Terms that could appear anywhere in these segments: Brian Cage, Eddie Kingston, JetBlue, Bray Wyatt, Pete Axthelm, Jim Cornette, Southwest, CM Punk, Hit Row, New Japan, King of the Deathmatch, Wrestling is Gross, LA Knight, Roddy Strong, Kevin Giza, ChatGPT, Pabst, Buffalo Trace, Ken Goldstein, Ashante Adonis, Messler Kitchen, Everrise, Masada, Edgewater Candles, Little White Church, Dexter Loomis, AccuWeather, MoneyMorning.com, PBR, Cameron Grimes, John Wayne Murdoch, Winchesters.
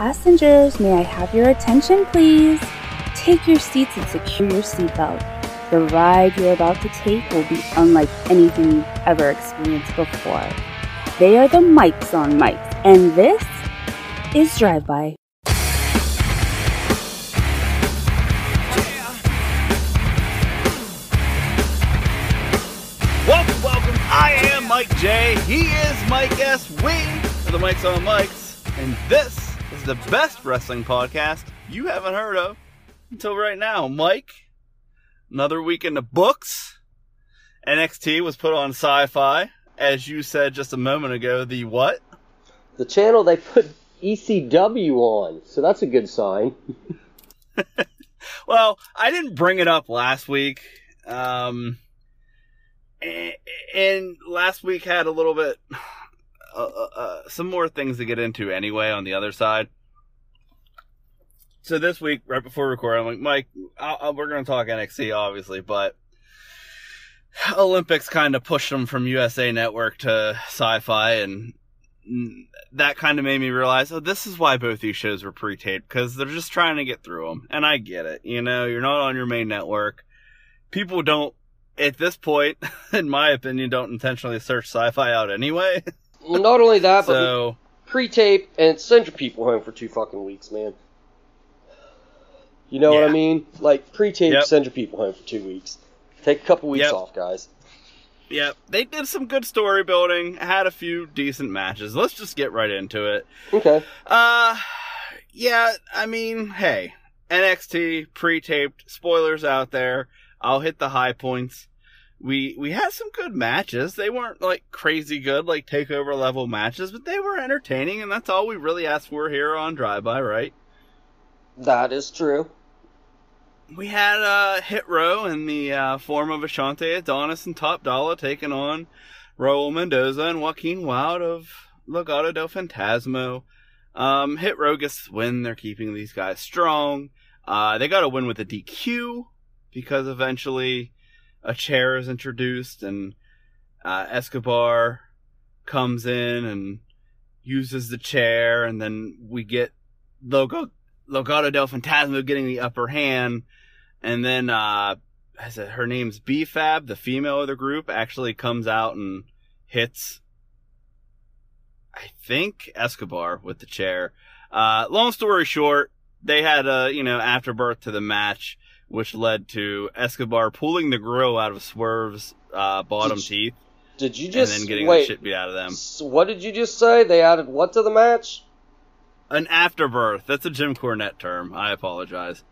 Passengers, may I have your attention, please? Take your seats and secure your seatbelt. The ride you're about to take will be unlike anything you've ever experienced before. They are the mics on mics, and this is Drive-By. Yeah. Welcome. I am Mike J. He is Mike S. We are the mics on mics, and this is the best wrestling podcast you haven't heard of until right now. Mike, another week in the books. NXT was put on SyFy, as you said just a moment ago. The what? The channel they put ECW on, so that's a good sign. Well, I didn't bring it up last week, and last week had a little bit... some more things to get into anyway on the other side. So this week, right before recording, I'm like, Mike, we're going to talk NXT, obviously, but Olympics kind of pushed them from USA Network to SyFy, and that kind of made me realize, oh, this is why both these shows were pre-taped, because they're just trying to get through them. And I get it. You know, you're not on your main network. People don't, at this point, in my opinion, don't intentionally search SyFy out anyway. Well, not only that, but so, pre-tape and send your people home for 2 fucking weeks, man. You know what I mean? Like, pre-tape, send your people home for 2 weeks. Take a couple weeks off, guys. Yep, they did some good story building, had a few decent matches. Let's just get right into it. Okay. Yeah, I mean, hey, NXT, pre-taped, spoilers out there. I'll hit the high points. We had some good matches. They weren't, like, crazy good, like, takeover-level matches, but they were entertaining, and that's all we really asked for here on Drive-By, right? That is true. We had Hit Row in the form of Ashante Adonis and Top Dolla taking on Raul Mendoza and Joaquin Wild of Legado del Fantasmo. Hit Row gets the win. They're keeping these guys strong. They got a win with a DQ, because eventually... a chair is introduced, and Escobar comes in and uses the chair, and then we get Legado del Fantasmo getting the upper hand, and then her name's B-Fab, the female of the group, actually comes out and hits, I think, Escobar with the chair. Long story short, they had a, afterbirth to the match, which led to Escobar pulling the grill out of Swerve's bottom teeth. Did you just... And then getting the shit beat out of them. What did you just say? They added what to the match? An afterbirth. That's a Jim Cornette term. I apologize.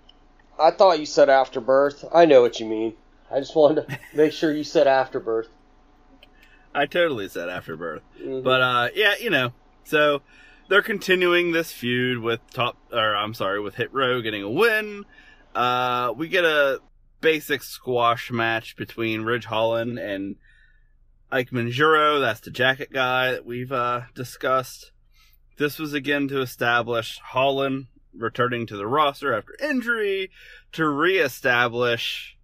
I thought you said afterbirth. I know what you mean. I just wanted to make sure you said afterbirth. I totally said afterbirth. Mm-hmm. But, so they're continuing this feud with with Hit Row getting a win. We get a basic squash match between Ridge Holland and Ike Manjuro. That's the jacket guy that we've discussed. This was again to establish Holland returning to the roster after injury, to reestablish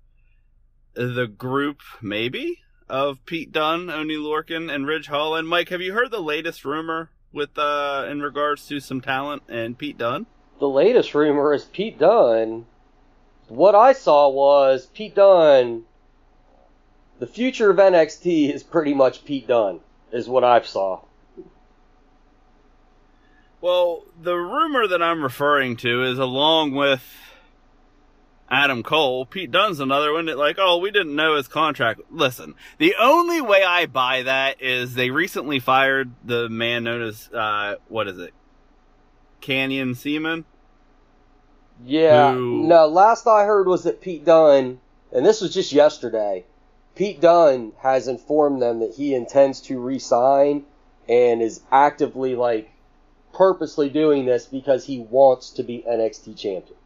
the group, maybe, of Pete Dunne, Oney Lorcan, and Ridge Holland. Mike, have you heard the latest rumor with in regards to some talent and Pete Dunne? The latest rumor is Pete Dunne... What I saw was Pete Dunne, the future of NXT is pretty much Pete Dunne, is what I saw. Well, the rumor that I'm referring to is along with Adam Cole, Pete Dunne's another one that we didn't know his contract. Listen, the only way I buy that is they recently fired the man known as, Canyon Seaman? Yeah, no, last I heard was that Pete Dunne, and this was just yesterday, Pete Dunne has informed them that he intends to re-sign and is actively, purposely doing this because he wants to be NXT champion.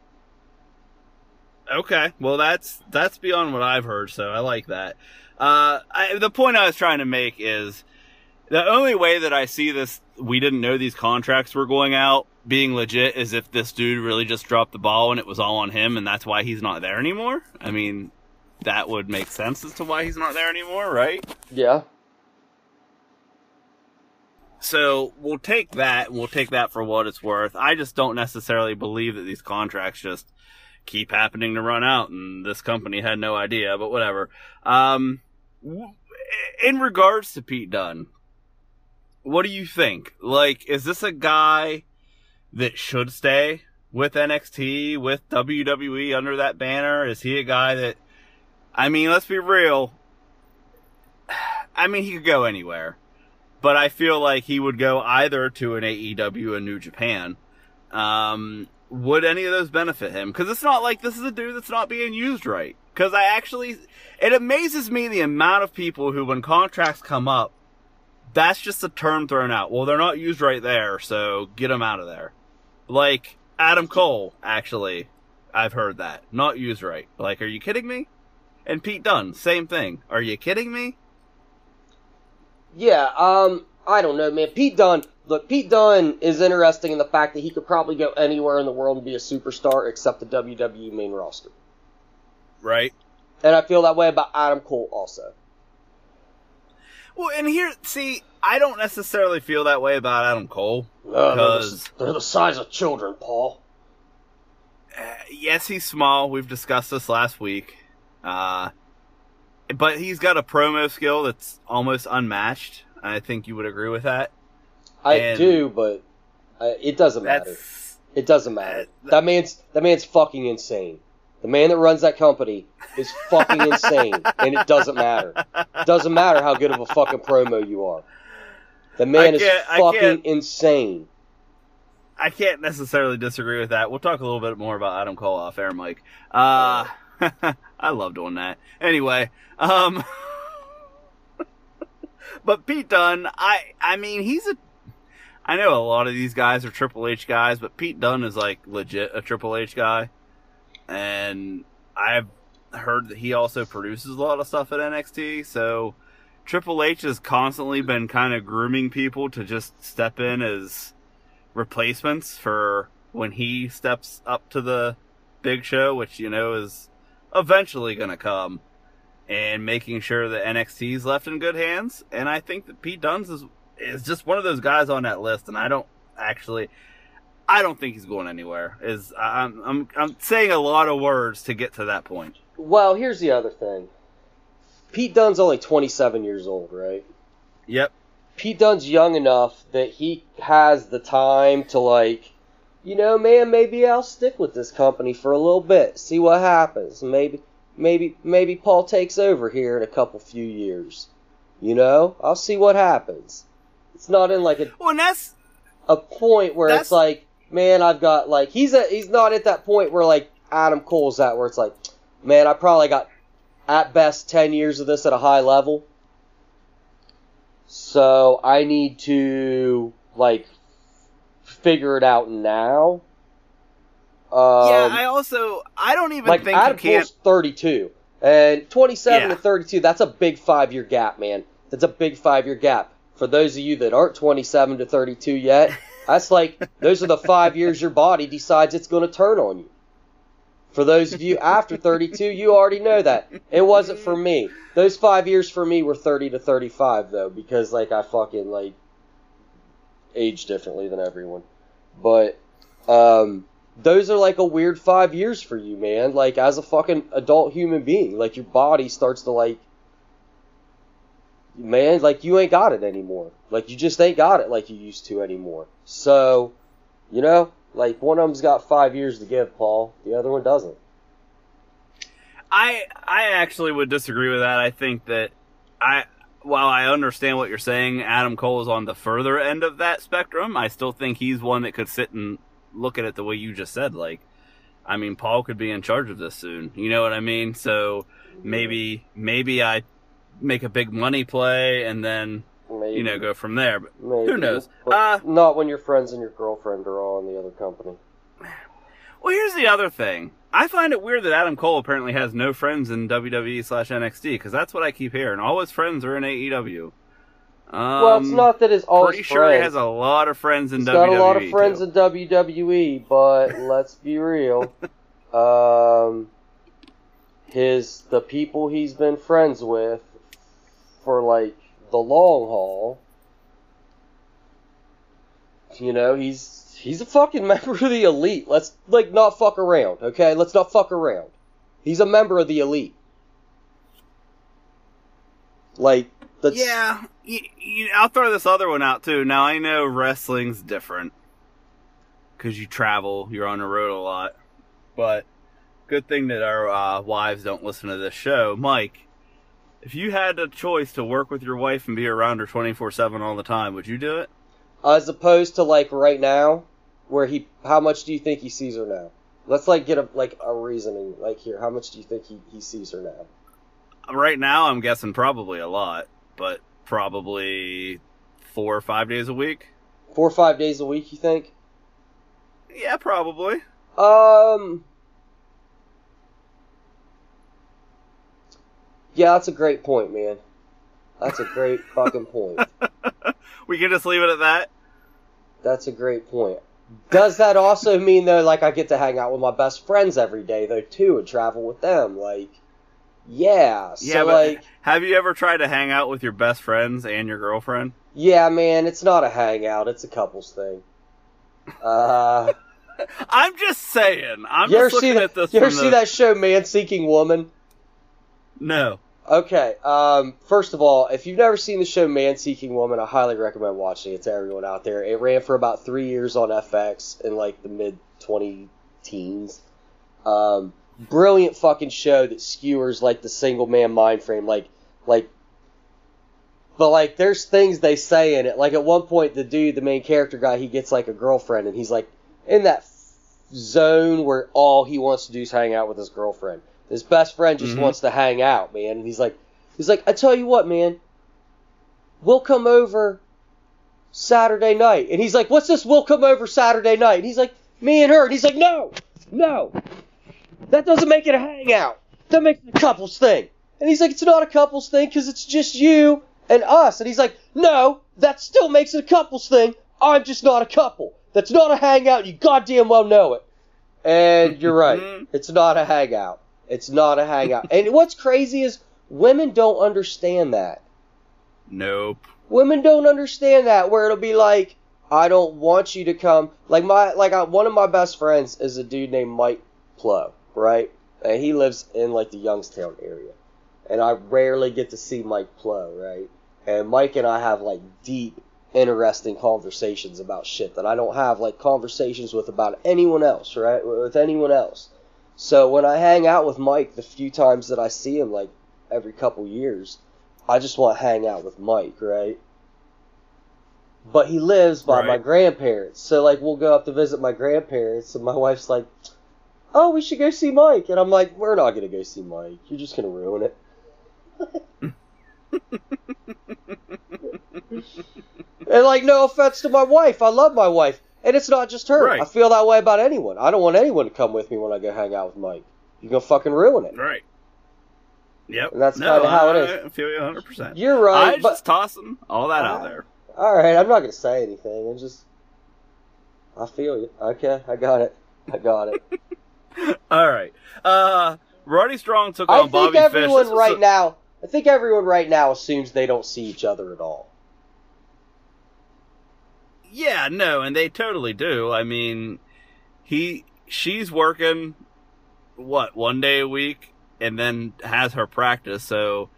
Okay, well, that's beyond what I've heard, so I like that. The point I was trying to make is the only way that I see this, we didn't know these contracts were going out, being legit is if this dude really just dropped the ball and it was all on him and that's why he's not there anymore. I mean, that would make sense as to why he's not there anymore, right? Yeah. So we'll take that for what it's worth. I just don't necessarily believe that these contracts just keep happening to run out, and this company had no idea, but whatever. In regards to Pete Dunne, what do you think? Like, is this a guy that should stay with NXT, with WWE under that banner? Is he a guy that, I mean, let's be real. I mean, he could go anywhere. But I feel like he would go either to an AEW or New Japan. Would any of those benefit him? Because it's not like this is a dude that's not being used right. Because it amazes me the amount of people who, when contracts come up, that's just a term thrown out. Well, they're not used right there, so get them out of there. Like, Adam Cole, actually, I've heard that. Not used right. Like, are you kidding me? And Pete Dunne, same thing. Are you kidding me? Yeah, I don't know, man. Pete Dunne is interesting in the fact that he could probably go anywhere in the world and be a superstar except the WWE main roster. Right. And I feel that way about Adam Cole also. Well, and here, see, I don't necessarily feel that way about Adam Cole. Because they're the size of children, Paul. Yes, he's small. We've discussed this last week. But he's got a promo skill that's almost unmatched. I think you would agree with that. I do, but it doesn't matter. It doesn't matter. That man's fucking insane. The man that runs that company is fucking insane, and it doesn't matter. It doesn't matter how good of a fucking promo you are. The man is fucking insane. I can't necessarily disagree with that. We'll talk a little bit more about Adam Cole off air, Mike. I love doing that. Anyway, but Pete Dunne, I mean, I know a lot of these guys are Triple H guys, but Pete Dunne is like legit a Triple H guy. And I've heard that he also produces a lot of stuff at NXT, so Triple H has constantly been kind of grooming people to just step in as replacements for when he steps up to the big show, which, you know, is eventually going to come, and making sure that NXT is left in good hands. And I think that Pete Dunne is just one of those guys on that list, and I don't think he's going anywhere. I'm saying a lot of words to get to that point. Well, here's the other thing. Pete Dunne's only 27 years old, right? Yep. Pete Dunne's young enough that he has the time to, like, you know, man, maybe I'll stick with this company for a little bit, see what happens. Maybe Paul takes over here in a few years. You know, I'll see what happens. It's not in like a point where it's like, man, I've got like he's not at that point where like Adam Cole's at, where it's like, man, I probably got at best 10 years of this at a high level, so I need to like figure it out now. I don't even like think Adam Cole's 32 and 27 to 32. That's a big 5-year gap, man. That's a big 5-year gap. For those of you that aren't 27 to 32 yet, that's like, those are the 5 years your body decides it's going to turn on you. For those of you after 32, you already know that. It wasn't for me. Those 5 years for me were 30 to 35, though, because, like, I fucking, like, age differently than everyone. But those are, like, a weird 5 years for you, man. Like, as a fucking adult human being, like, your body starts to, like, man, like, you ain't got it anymore. Like, you just ain't got it like you used to anymore. So, you know, like, one of them's got 5 years to give, Paul. The other one doesn't. I actually would disagree with that. I think that while I understand what you're saying, Adam Cole is on the further end of that spectrum. I still think he's one that could sit and look at it the way you just said. Like, I mean, Paul could be in charge of this soon. You know what I mean? So, maybe I make a big money play, and then, maybe, you know, go from there. But maybe. Who knows? Not when your friends and your girlfriend are all in the other company. Well, here's the other thing. I find it weird that Adam Cole apparently has no friends in WWE/NXT, because that's what I keep hearing. All his friends are in AEW. Well, it's not that it's all his friends. Pretty sure he has a lot of friends in WWE. He's got a lot of friends in WWE, but let's be real. The people he's been friends with for, like, the long haul You know, he's a fucking member of the elite. Let's, like, not fuck around, okay? Let's not fuck around. He's a member of the elite. Like, that's... Yeah, I'll throw this other one out, too. Now, I know wrestling's different. Because you travel, you're on the road a lot. But good thing that our wives don't listen to this show. Mike, if you had a choice to work with your wife and be around her 24/7 all the time, would you do it? As opposed to, like, right now, where he... How much do you think he sees her now? Let's, like, get a reasoning, like, here. How much do you think he sees her now? Right now, I'm guessing probably a lot. But probably 4 or 5 days a week. 4 or 5 days a week, you think? Yeah, probably. Yeah, that's a great point, man. That's a great fucking point. We can just leave it at that? That's a great point. Does that also mean, though, like, I get to hang out with my best friends every day, though, too, and travel with them? Like, yeah. So, yeah, but like, have you ever tried to hang out with your best friends and your girlfriend? Yeah, man, it's not a hangout. It's a couples thing. I'm just saying. I'm just looking at this. You ever see that show, Man Seeking Woman? No. Okay. First of all, if you've never seen the show Man Seeking Woman, I highly recommend watching it to everyone out there. It ran for about 3 years on FX in like the mid-2010s. Brilliant fucking show that skewers like the single man mind frame, But, like, there's things they say in it. Like, at one point, the dude, the main character guy, he gets, like, a girlfriend, and he's, like, in that zone where all he wants to do is hang out with his girlfriend. His best friend just wants to hang out, man. And he's like, I tell you what, man, we'll come over Saturday night. And he's like, what's this, we'll come over Saturday night? And he's like, me and her. And he's like, no, that doesn't make it a hangout. That makes it a couples thing. And he's like, it's not a couples thing because it's just you and us. And he's like, no, that still makes it a couples thing. I'm just not a couple. That's not a hangout. You goddamn well know it. And you're right. It's not a hangout. It's not a hangout. And what's crazy is women don't understand that. Nope. Women don't understand that, where it'll be like, I don't want you to come. Like, one of my best friends is a dude named Mike Plow, right? And he lives in, like, the Youngstown area. And I rarely get to see Mike Plow, right? And Mike and I have, like, deep, interesting conversations about shit that I don't have, like, conversations with about anyone else, right? With anyone else. So when I hang out with Mike, the few times that I see him, like, every couple years, I just want to hang out with Mike, right? But he lives by my grandparents. So, like, we'll go up to visit my grandparents, and my wife's like, oh, we should go see Mike. And I'm like, we're not going to go see Mike. You're just going to ruin it. And, like, no offense to my wife, I love my wife, and it's not just her. Right. I feel that way about anyone. I don't want anyone to come with me when I go hang out with Mike. You're gonna fucking ruin it. Right. Yep. And that's kind of how it is. I feel you 100%. You're right. I'm just tossing all that out there. All right, I'm not gonna say anything. I feel you. Okay, I got it. All right. Roddy Strong took on Bobby Fish. I think everyone right now assumes they don't see each other at all. Yeah, no, and they totally do. I mean, she's working, what, 1 day a week, and then has her practice, so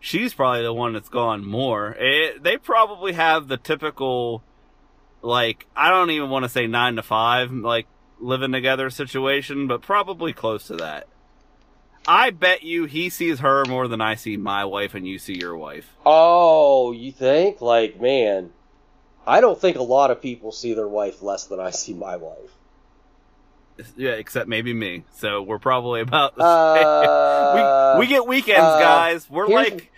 she's probably the one that's gone more. They probably have the typical, like, I don't even want to say 9 to 5, like, living together situation, but probably close to that. I bet you he sees her more than I see my wife and you see your wife. Oh, you think? Like, man, I don't think a lot of people see their wife less than I see my wife. Yeah, except maybe me. So we're probably about the same. We get weekends, guys. We're like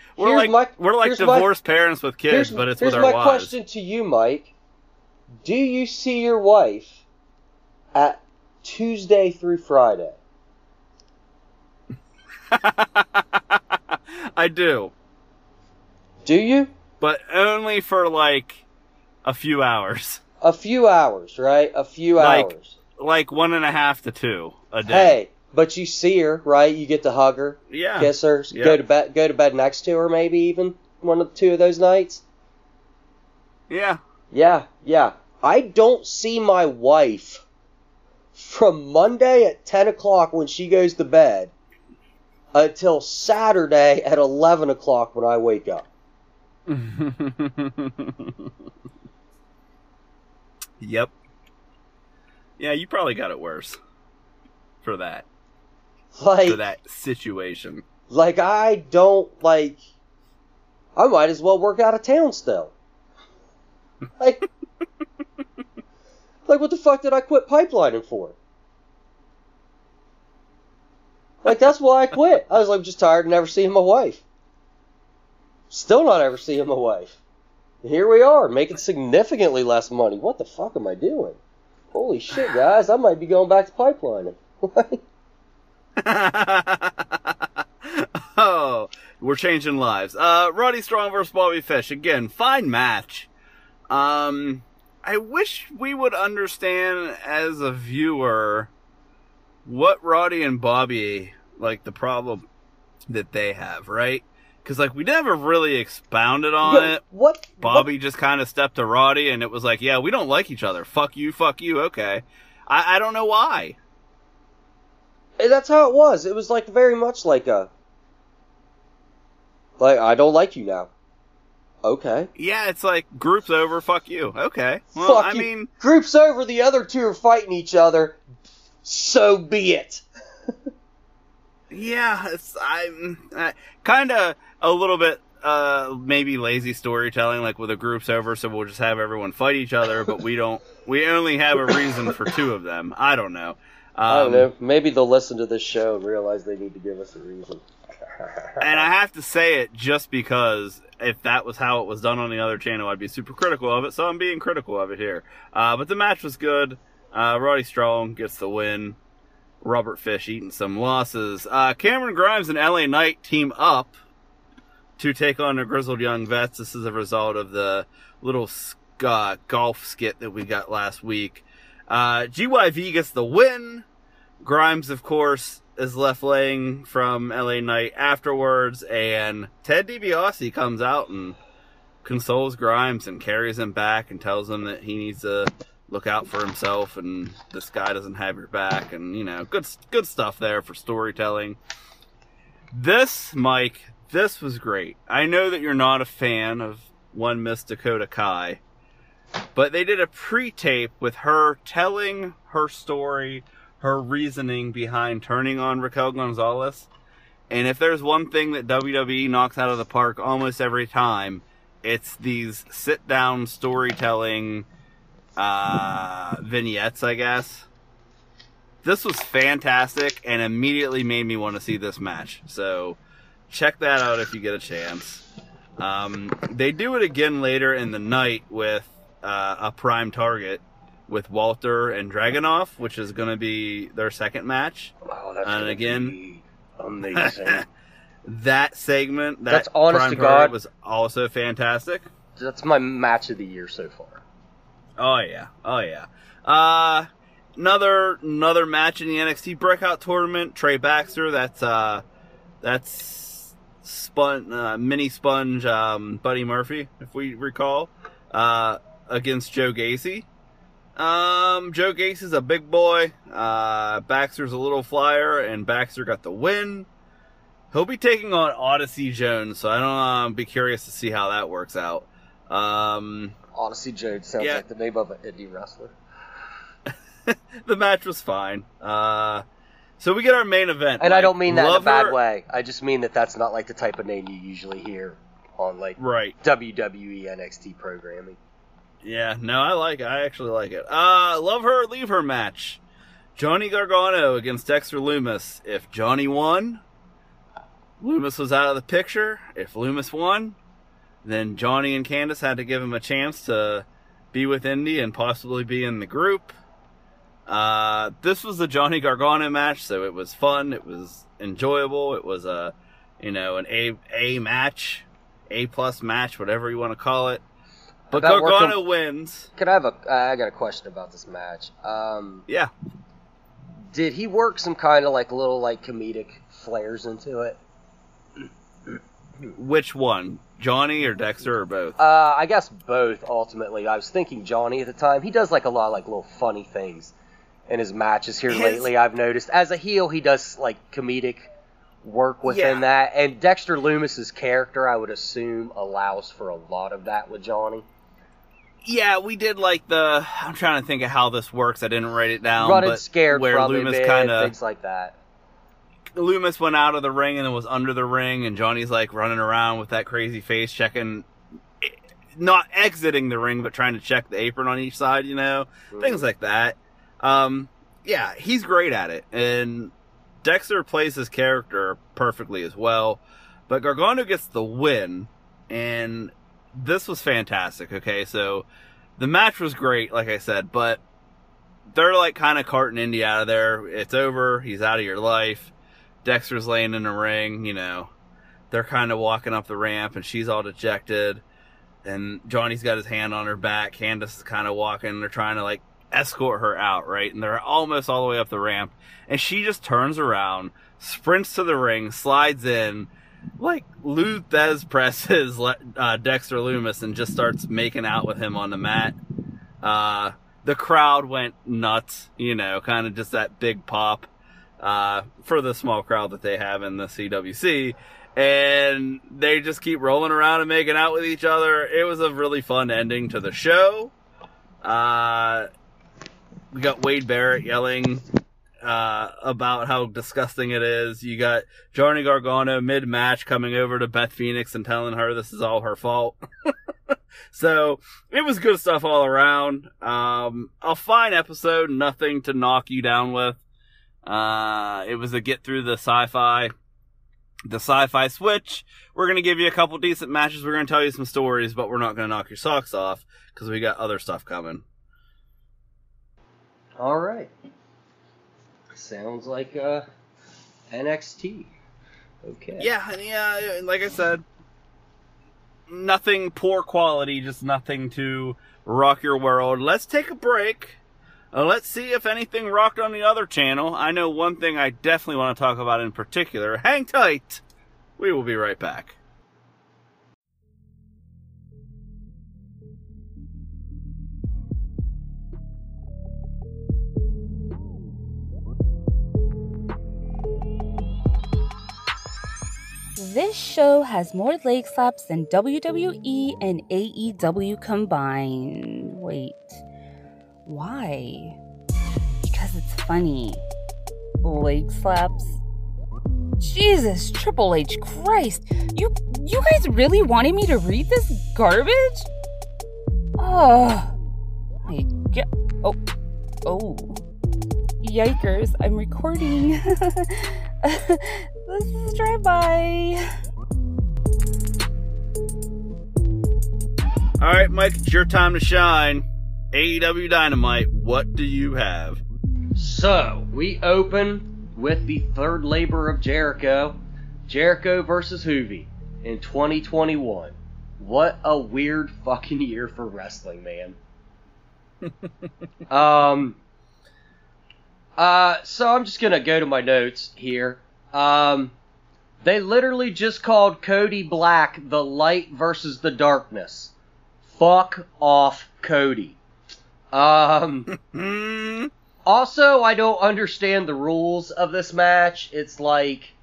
divorced parents with kids, but it's with our wives. Here's my question to you, Mike. Do you see your wife at Tuesday through Friday? I do. Do you? But only for, like, a few hours. A few hours, right? A few hours. Like 1.5 to 2 a day. Hey, but you see her, right? You get to hug her, yeah, kiss her, yep, go to bed next to her, maybe even 1 or 2 of those nights. Yeah. Yeah, yeah. I don't see my wife from Monday at 10 o'clock when she goes to bed until Saturday at 11 o'clock when I wake up. Yep. Yeah, you probably got it worse for that. Like, for that situation. Like, I don't, like, I might as well work out of town still. Like, like, what the fuck did I quit pipelining for? Like, that's why I quit. I was like, I'm just tired of never seeing my wife. Still not ever seeing my wife. Here we are, making significantly less money. What the fuck am I doing? Holy shit, guys, I might be going back to pipelining. Oh, we're changing lives. Roddy Strong versus Bobby Fish. Again, fine match. I wish we would understand as a viewer what Roddy and Bobby, like, the problem that they have, right? Because, like, we never really expounded on it. What? Bobby just kind of stepped to Roddy, and it was like, yeah, we don't like each other. Fuck you, okay. I don't know why. And that's how it was. It was, like, very much like a... Like, I don't like you now. Okay. Yeah, it's like, group's over, fuck you. Okay. Well, fuck I you. Mean... Group's over, the other two are fighting each other. So be it. Yeah, it's, I kind of a little bit maybe lazy storytelling, like, well, the group's over, so we'll just have everyone fight each other, but we don't... We only have a reason for two of them. I don't know. I don't know. Maybe they'll listen to this show and realize they need to give us a reason. And I have to say it just because if that was how it was done on the other channel, I'd be super critical of it, so I'm being critical of it here. But the match was good. Roddy Strong gets the win. Robert Fish eating some losses. Cameron Grimes and LA Knight team up to take on the Grizzled Young Vets. This is a result of the little golf skit that we got last week. GYV gets the win. Grimes, of course, is left laying from LA Knight afterwards, and Ted DiBiase comes out and consoles Grimes and carries him back and tells him that he needs to look out for himself and this guy doesn't have your back, and, you know, good stuff there for storytelling. This, Mike, this was great. I know that you're not a fan of one Miss Dakota Kai, but they did a pre-tape with her telling her story, her reasoning behind turning on Raquel Gonzalez. And if there's one thing that WWE knocks out of the park almost every time, it's these sit-down storytelling vignettes, I guess. This was fantastic and immediately made me want to see this match. So check that out if you get a chance. They do it again later in the night with a prime target with Walter and Dragunov, which is going to be their second match. Wow, that's and again, amazing. That segment, that's honest prime to target God, was also fantastic. That's my match of the year so far. Oh yeah, oh yeah. Another match in the NXT breakout tournament. Trey Baxter, that's spun mini sponge Buddy Murphy, if we recall, against Joe Gacy. Joe Gacy's a big boy. Baxter's a little flyer, and Baxter got the win. He'll be taking on Odyssey Jones, so I don't know. I'll be curious to see how that works out. Odyssey Jones sounds like the name of an indie wrestler. The match was fine. So we get our main event. And like, I don't mean that in a bad way. I just mean that that's not like the type of name you usually hear on like WWE NXT programming. Yeah, no, I actually like it. Love her or leave her match. Johnny Gargano against Dexter Lumis. If Johnny won, Lumis was out of the picture. If Lumis won, then Johnny and Candace had to give him a chance to be with Indy and possibly be in the group. This was the Johnny Gargano match, so it was fun. It was enjoyable. It was an A match, A+ match, whatever you want to call it. But Gargano wins. Can I have I got a question about this match. Yeah. Did he work some kind of like little like comedic flares into it? Which one? Johnny or Dexter or both? I guess both, ultimately. I was thinking Johnny at the time. He does like a lot of like little funny things in his matches here lately, I've noticed. As a heel, he does like comedic work within that. And Dexter Loomis's character, I would assume, allows for a lot of that with Johnny. Yeah, we did like the... I'm trying to think of how this works. I didn't write it down. Running scared where Loomis kind of things like that. Loomis went out of the ring and then was under the ring, and Johnny's like running around with that crazy face, checking, not exiting the ring, but trying to check the apron on each side, you know, things like that. Yeah, he's great at it, and Dexter plays his character perfectly as well. But Gargano gets the win, and this was fantastic. Okay, so the match was great, like I said, but they're like kind of carting Indy out of there. It's over. He's out of your life. Dexter's laying in the ring, you know. They're kind of walking up the ramp, and she's all dejected. And Johnny's got his hand on her back. Candace is kind of walking. They're trying to, like, escort her out, right? And they're almost all the way up the ramp. And she just turns around, sprints to the ring, slides in, like, Luthez presses Dexter Loomis and just starts making out with him on the mat. The crowd went nuts, you know, kind of just that big pop. For the small crowd that they have in the CWC, and they just keep rolling around and making out with each other. It was a really fun ending to the show. We got Wade Barrett yelling about how disgusting it is. You got Johnny Gargano mid-match coming over to Beth Phoenix and telling her this is all her fault. So it was good stuff all around. A fine episode, nothing to knock you down with. It was a get through the SyFy switch. We're going to give you a couple decent matches. We're going to tell you some stories, but we're not going to knock your socks off because we got other stuff coming. All right. Sounds like, NXT. Okay. Yeah. Yeah. Like I said, nothing poor quality, just nothing to rock your world. Let's take a break. Let's see if anything rocked on the other channel. I know one thing I definitely want to talk about in particular. Hang tight. We will be right back. This show has more leg slaps than WWE and AEW combined. Wait. Why? Because it's funny. Leg slaps. Jesus, Triple H, Christ. You guys really wanted me to read this garbage? Oh. My God. Oh. Oh. Yikers, I'm recording. This is Drive-By. All right, Mike, it's your time to shine. AEW Dynamite, what do you have? So, we open with the third labor of Jericho. Jericho versus Hoovy in 2021. What a weird fucking year for wrestling, man. So I'm just gonna go to my notes here. They literally just called Cody Black the light versus the darkness. Fuck off, Cody. Also, I don't understand the rules of this match. It's like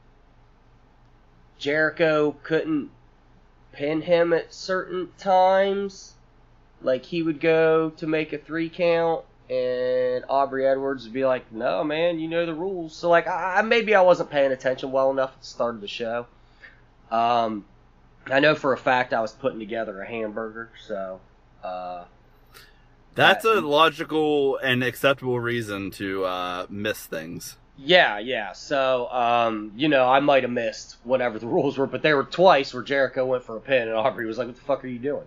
Jericho couldn't pin him at certain times. Like, he would go to make a 3 count, and Aubrey Edwards would be like, no, man, you know the rules. So, like, maybe I wasn't paying attention well enough at the start of the show. I know for a fact I was putting together a hamburger, so... That's a logical and acceptable reason to miss things. Yeah. So, you know, I might have missed whatever the rules were, but there were twice where Jericho went for a pin and Aubrey was like, what the fuck are you doing?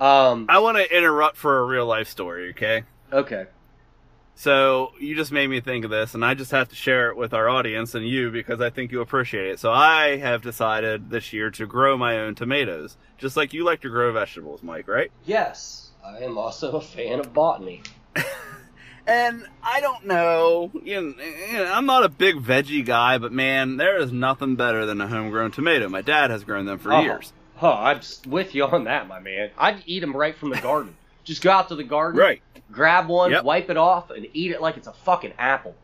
I want to interrupt for a real-life story, okay? Okay. So, you just made me think of this, and I just have to share it with our audience and you because I think you appreciate it. So, I have decided this year to grow my own tomatoes, just like you like to grow vegetables, Mike, right? Yes. I am also a fan of botany. And I don't know, I'm not a big veggie guy, but man, there is nothing better than a homegrown tomato. My dad has grown them for years. Oh, I'm with you on that, my man. I'd eat them right from the garden. Just go out to the garden, grab one, wipe it off, and eat it like it's a fucking apple.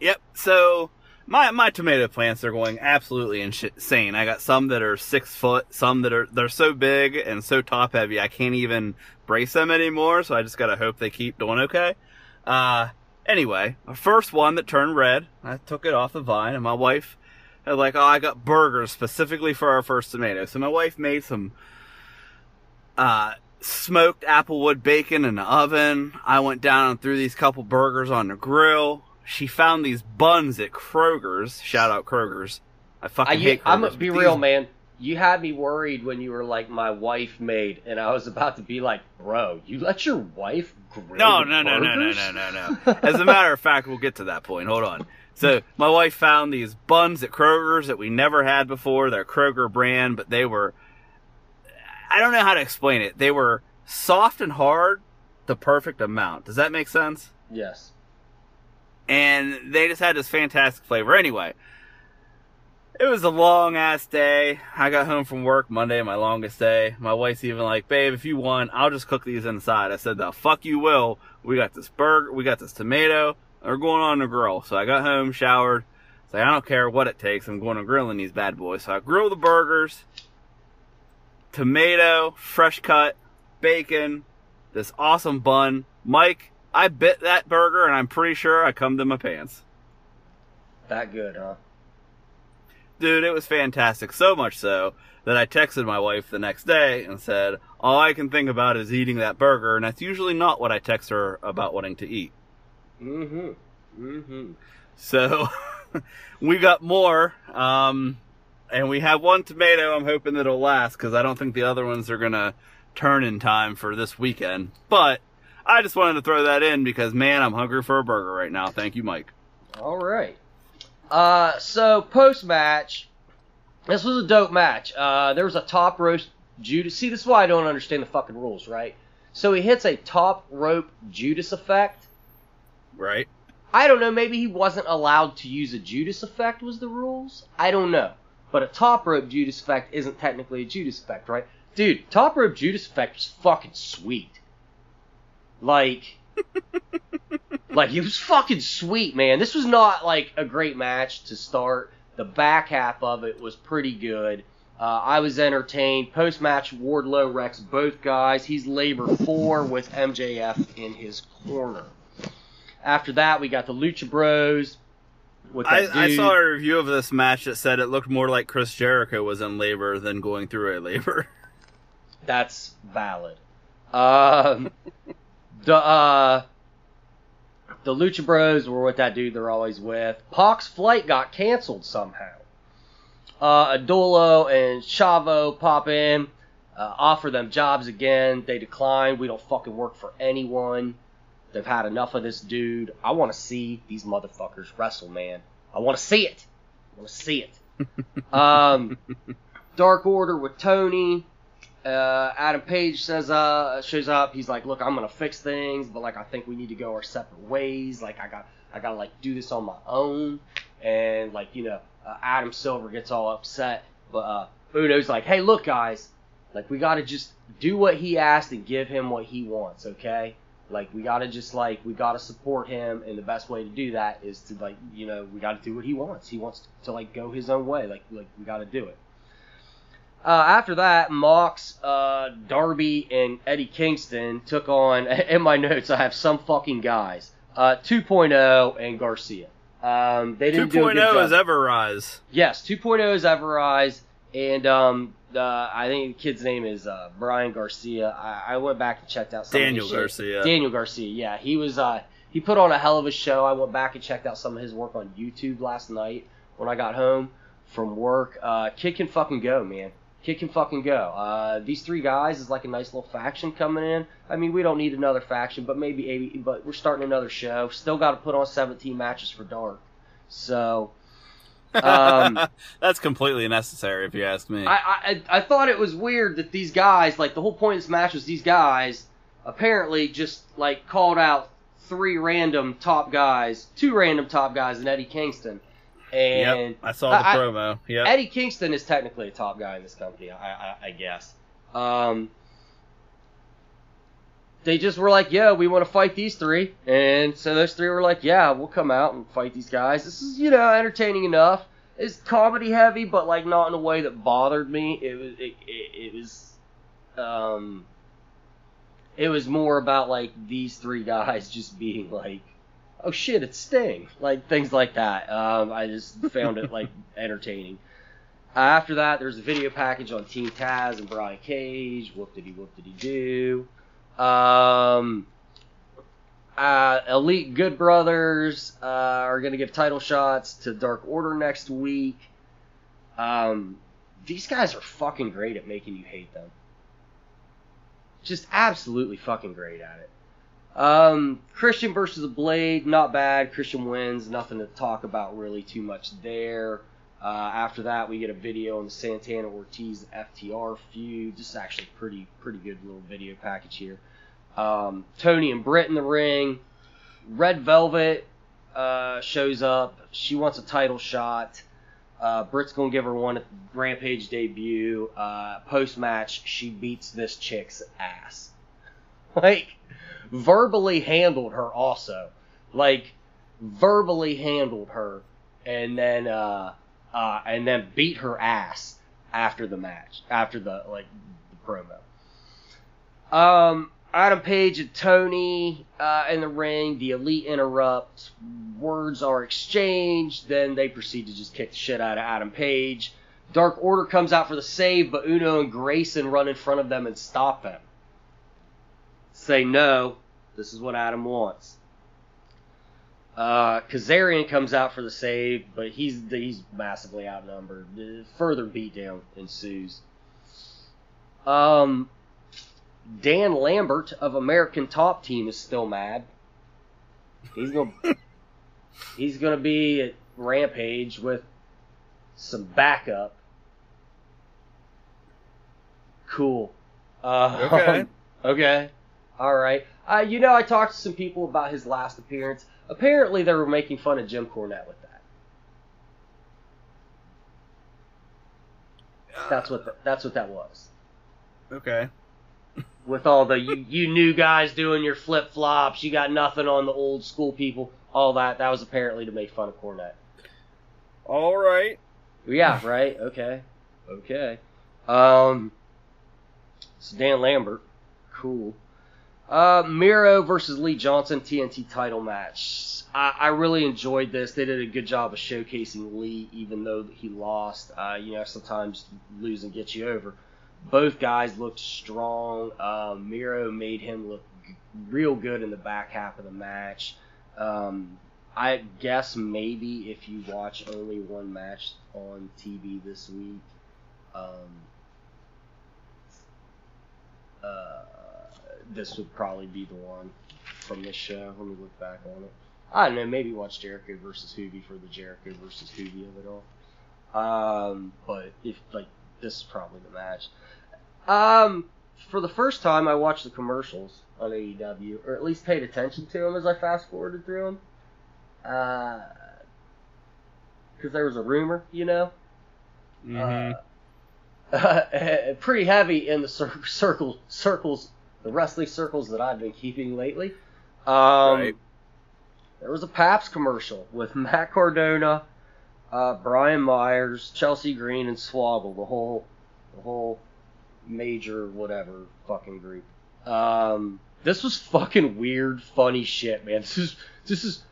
Yep, so my tomato plants are going absolutely insane. I got some that are 6 foot, some that are so big and so top heavy I can't even brace them anymore, so I just gotta hope they keep doing okay. Anyway, our first one that turned red, I took it off the vine, and my wife was like, oh, I got burgers specifically for our first tomato. So my wife made some smoked applewood bacon in the oven. I went down and threw these couple burgers on the grill. She found these buns at Kroger's. Shout out Kroger's. I fucking hate Kroger's. I'm gonna be real, man. You had me worried when you were like, my wife made, and I was about to be like, bro, you let your wife grill? No. As a matter of fact, we'll get to that point. Hold on. So my wife found these buns at Kroger's that we never had before. They're Kroger brand, but they were, I don't know how to explain it. They were soft and hard, the perfect amount. Does that make sense? Yes. And they just had this fantastic flavor. Anyway, it was a long-ass day. I got home from work Monday, my longest day. My wife's even like, babe, if you want, I'll just cook these inside. I said, the fuck you will. We got this burger. We got this tomato. We're going on the grill. So I got home, showered. It's like, I don't care what it takes. I'm going to grilling these bad boys. So I grill the burgers. Tomato, fresh cut, bacon, this awesome bun. Mike, I bit that burger, and I'm pretty sure I cummed in my pants. That good, huh? Dude, it was fantastic, so much so that I texted my wife the next day and said, all I can think about is eating that burger, and that's usually not what I text her about wanting to eat. So, we got more, and we have one tomato I'm hoping that'll last, because I don't think the other ones are going to turn in time for this weekend, but I just wanted to throw that in because, man, I'm hungry for a burger right now. Thank you, Mike. All right. So post-match, this was a dope match. There was a top rope Judas. See, this is why I don't understand the fucking rules, right? So he hits a top rope Judas effect. Right. I don't know. Maybe he wasn't allowed to use a Judas effect was the rules. I don't know. But a top rope Judas effect isn't technically a Judas effect, right? Dude, top rope Judas effect was fucking sweet. Like, it was fucking sweet, man. This was not, like, a great match to start. The back half of it was pretty good. I was entertained. Post-match, Wardlow wrecks both guys. He's labor four with MJF in his corner. After that, we got the Lucha Bros. With that dude. I saw a review of this match that said it looked more like Chris Jericho was in labor than going through a labor. That's valid. The Lucha Bros were with that dude they're always with. Pac's flight got canceled somehow. Adolo and Chavo pop in, offer them jobs again. They decline. We don't fucking work for anyone. They've had enough of this dude. I want to see these motherfuckers wrestle, man. I want to see it. Dark Order with Tony. Adam Page says, shows up. He's like, look, I'm going to fix things, but, like, I think we need to go our separate ways. Like, I got to, like, do this on my own. And, like, you know, Adam Silver gets all upset. But Uno's like, hey, look, guys, like, we got to just do what he asked and give him what he wants, okay? Like, we got to just, like, we got to support him. And the best way to do that is to, like, you know, we got to do what he wants. He wants to, like, go his own way. Like we got to do it. After that, Mox, Darby, and Eddie Kingston took on, in my notes, I have some fucking guys, 2.0 and Garcia. They didn't do a good job. 2.0 is Everrise. Yes, 2.0 is Everrise, and I think the kid's name is Brian Garcia. I went back and checked out some of his shit. Daniel Garcia, yeah. He was he put on a hell of a show. I went back and checked out some of his work on YouTube last night when I got home from work. Kid can fucking go, man. Kid can fucking go. These three guys is like a nice little faction coming in. I mean, we don't need another faction, but maybe, but we're starting another show. Still got to put on 17 matches for Dark. So, that's completely necessary if you ask me. I thought it was weird that these guys, like the whole point of this match was these guys apparently just like called out three random top guys, two random top guys, and Eddie Kingston. And yep, I saw the promo. Yeah, Eddie Kingston is technically a top guy in this company, I guess. They just were like, yeah, we want to fight these three. And so those three were like, yeah, we'll come out and fight these guys. This is, you know, entertaining enough. It's comedy heavy, but, like, not in a way that bothered me. It was more about, like, these three guys just being like, oh shit, it's Sting, like things like that. I just found it like entertaining. After that, there's a video package on Team Taz and Brian Cage. Whoop-diddy-whoop-diddy-do. Elite Good Brothers are going to give title shots to Dark Order next week. These guys are fucking great at making you hate them. Just absolutely fucking great at it. Christian versus the Blade, not bad. Christian wins. Nothing to talk about really too much there. After that, we get a video on the Santana Ortiz FTR feud. This is actually pretty good little video package here. Tony and Britt in the ring. Red Velvet shows up. She wants a title shot. Britt's gonna give her one at the Rampage debut. Post-match, she beats this chick's ass. Like, verbally handled her also. Like, verbally handled her and then beat her ass after the match, after the promo. Adam Page and Tony in the ring. The Elite interrupt. Words are exchanged. Then they proceed to just kick the shit out of Adam Page. Dark Order comes out for the save, but Uno and Grayson run in front of them and stop them. Say no. This is what Adam wants. Kazarian comes out for the save, but he's massively outnumbered. Further beatdown ensues. Dan Lambert of American Top Team is still mad. He's gonna be at Rampage with some backup. Cool. Okay. All right. I talked to some people about his last appearance. Apparently, they were making fun of Jim Cornette with that. That's what that was. Okay. With all the you new guys doing your flip flops, you got nothing on the old school people, all that. That was apparently to make fun of Cornette. All right. Yeah. Right. Okay. So Dan Lambert, cool. Miro versus Lee Johnson TNT title match. I really enjoyed this. They did a good job of showcasing Lee, even though he lost. Sometimes losing gets you over. Both guys looked strong. Miro made him look real good in the back half of the match. I guess maybe if you watch only one match on TV this week, this would probably be the one from this show. Let me look back on it. I don't know, maybe watch Jericho versus Hoovy for the Jericho versus Hoovy of it all. But if this is probably the match. For the first time, I watched the commercials on AEW, or at least paid attention to them as I fast forwarded through them. Because there was a rumor, you know. Pretty heavy in the circles. The wrestling circles that I've been keeping lately. Right. There was a Pabst commercial with Matt Cardona, Brian Myers, Chelsea Green, and Swoggle. The whole major whatever fucking group. This was fucking weird, funny shit, man. This is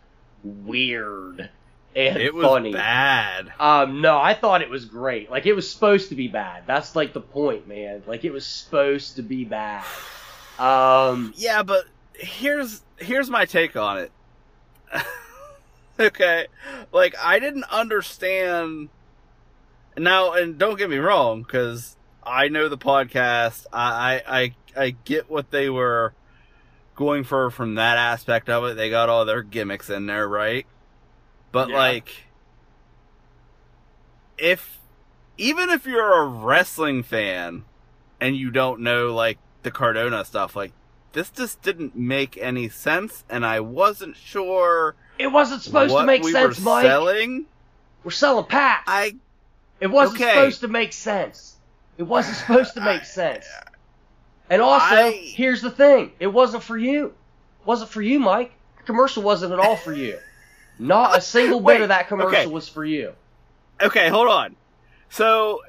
weird and it was funny. Bad. No, I thought it was great. Like, it was supposed to be bad. That's like the point, man. Like, it was supposed to be bad. Yeah, but here's my take on it. Okay. Like, I didn't understand. Now, and don't get me wrong, because I know the podcast. I get what they were going for from that aspect of it. They got all their gimmicks in there, right? But yeah. Even if you're a wrestling fan and you don't know, the Cardona stuff, this just didn't make any sense, and I wasn't sure. It wasn't supposed to make sense, Mike. We're selling packs. It wasn't supposed to make sense. It wasn't supposed to make sense. And also, here's the thing. It wasn't for you. It wasn't for you, Mike. The commercial wasn't at all for you. Not a single bit of that commercial was for you. Okay, hold on. So,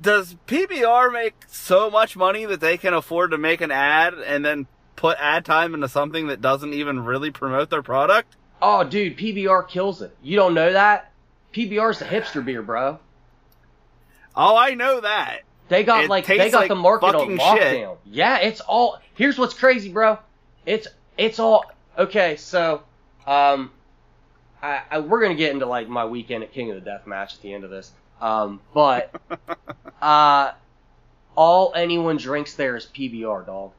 does PBR make so much money that they can afford to make an ad and then put ad time into something that doesn't even really promote their product? Oh, dude, PBR kills it. You don't know that? PBR's a hipster beer, bro. Oh, I know that. They got like the market on lockdown. Shit. Yeah, it's all. Here's what's crazy, bro. It's all okay. So, we're gonna get into like my weekend at King of the Death match at the end of this. But all anyone drinks there is PBR, dog.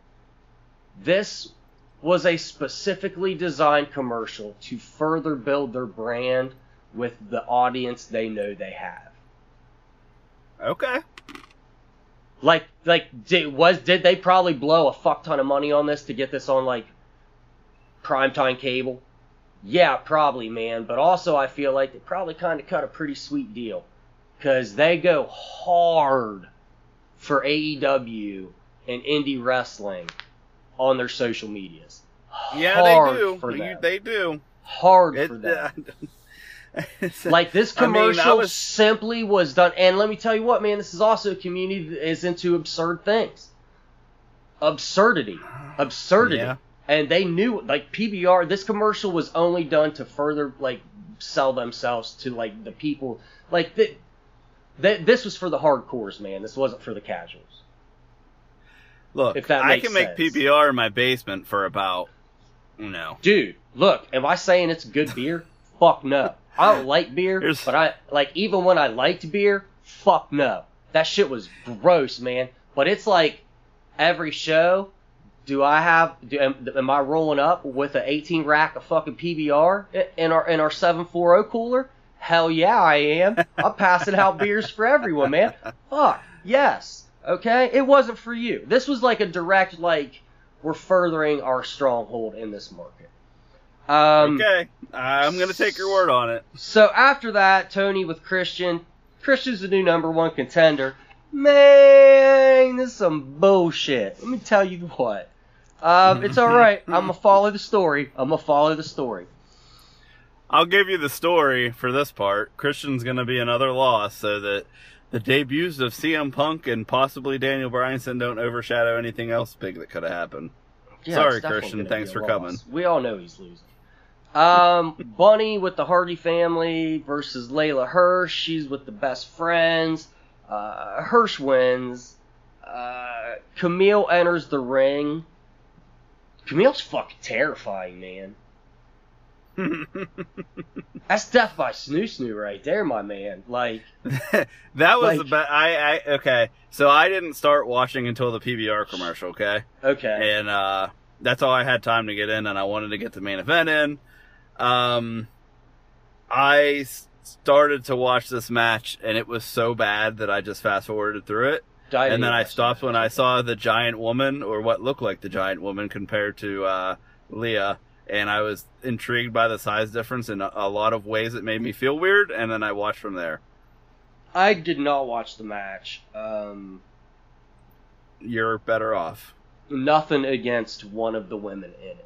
This was a specifically designed commercial to further build their brand with the audience they know they have. Okay. Like, did they probably blow a fuck ton of money on this to get this on, like, primetime cable? Yeah, probably, man. But also, I feel like they probably kind of cut a pretty sweet deal. Because they go hard for AEW and indie wrestling on their social medias. Yeah, hard they do. For them. They do. Hard for them. Like, this commercial simply was done. And let me tell you what, man, this is also a community that is into absurd things. Absurdity. Yeah. And they knew, like, PBR, this commercial was only done to further, like, sell themselves to, like, the people. Like, this was for the hardcores, man. This wasn't for the casuals. Look, if that makes sense. Make PBR in my basement for about, Dude, look, am I saying it's good beer? Fuck no. I don't like beer, but even when I liked beer, fuck no. That shit was gross, man. But it's like every show, am I rolling up with an 18 rack of fucking PBR in our 740 cooler? Hell yeah, I am. I'm passing out beers for everyone, man. Fuck yes. Okay, it wasn't for you. This was like a direct, like, we're furthering our stronghold in this market. Okay, I'm going to take your word on it. So after that, Tony with Christian. Christian's the new #1 contender. Man, this is some bullshit. Let me tell you what. It's all right. I'm going to follow the story. I'll give you the story for this part. Christian's going to be another loss so that the debuts of CM Punk and possibly Daniel Bryan don't overshadow anything else big that could have happened. Yeah, sorry, Christian. Thanks for coming. We all know he's losing. Bunny with the Hardy family versus Layla Hirsch. She's with the Best Friends. Hirsch wins. Camille enters the ring. Camille's fucking terrifying, man. That's death by snoo right there, my man. Like that was about. So I didn't start watching until the PBR commercial. Okay. And that's all I had time to get in, and I wanted to get the main event in. I started to watch this match, and it was so bad that I just fast-forwarded through it. And then I stopped when I saw the giant woman, or what looked like the giant woman, compared to Leah, and I was intrigued by the size difference in a lot of ways that made me feel weird, and then I watched from there. I did not watch the match. You're better off. Nothing against one of the women in it.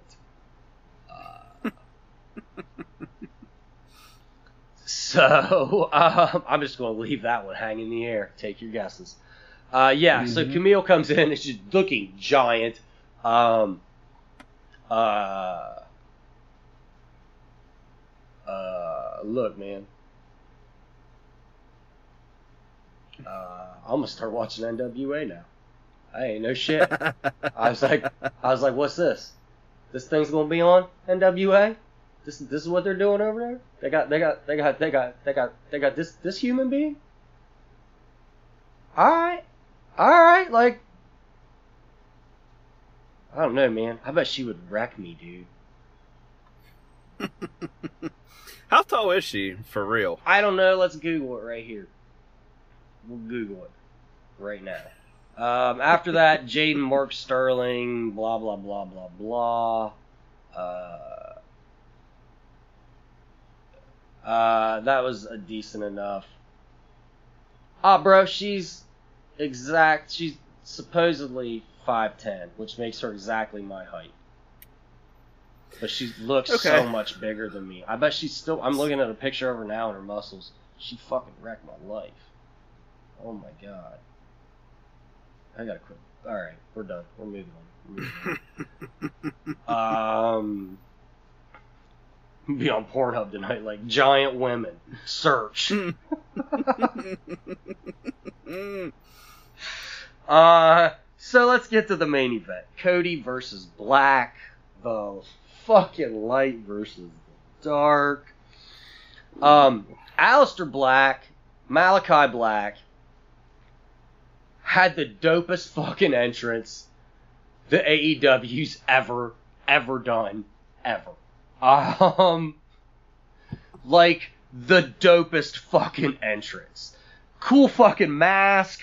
I'm just going to leave that one hanging in the air. Take your guesses. So Camille comes in. And she's looking giant. Look, man. I'm gonna start watching NWA now. I ain't no shit. I was like, what's this? This thing's gonna be on NWA? This is what they're doing over there? They got this human being? Alright, like, I don't know, man. I bet she would wreck me, dude. How tall is she, for real? I don't know. Let's Google it right here. We'll Google it right now. After that, Jaden Mark Sterling, blah, blah, blah, blah, blah. That was a decent enough. Bro, she's supposedly 5'10", which makes her exactly my height. But she looks so much bigger than me. I bet she's still... I'm looking at a picture of her now and her muscles. She fucking wrecked my life. Oh my god. I gotta quit. Alright, we're done. We're moving on. Be on Pornhub tonight, like, giant women. Search. So let's get to the main event. Cody versus Black. The fucking light versus the dark. Aleister Black, Malakai Black, had the dopest fucking entrance the AEW's ever done. Ever. Like, the dopest fucking entrance. Cool fucking mask,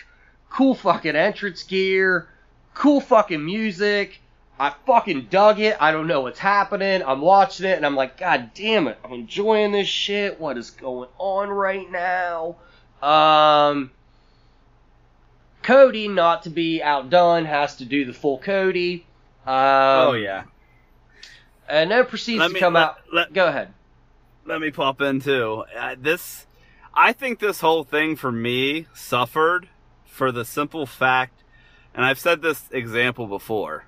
cool fucking entrance gear, cool fucking music. I fucking dug it. I don't know what's happening. I'm watching it, and I'm like, god damn it. I'm enjoying this shit. What is going on right now? Cody, not to be outdone, has to do the full Cody. And then proceeds to come out. Go ahead. Let me pop in, too. I think this whole thing, for me, suffered for the simple fact, and I've said this example before.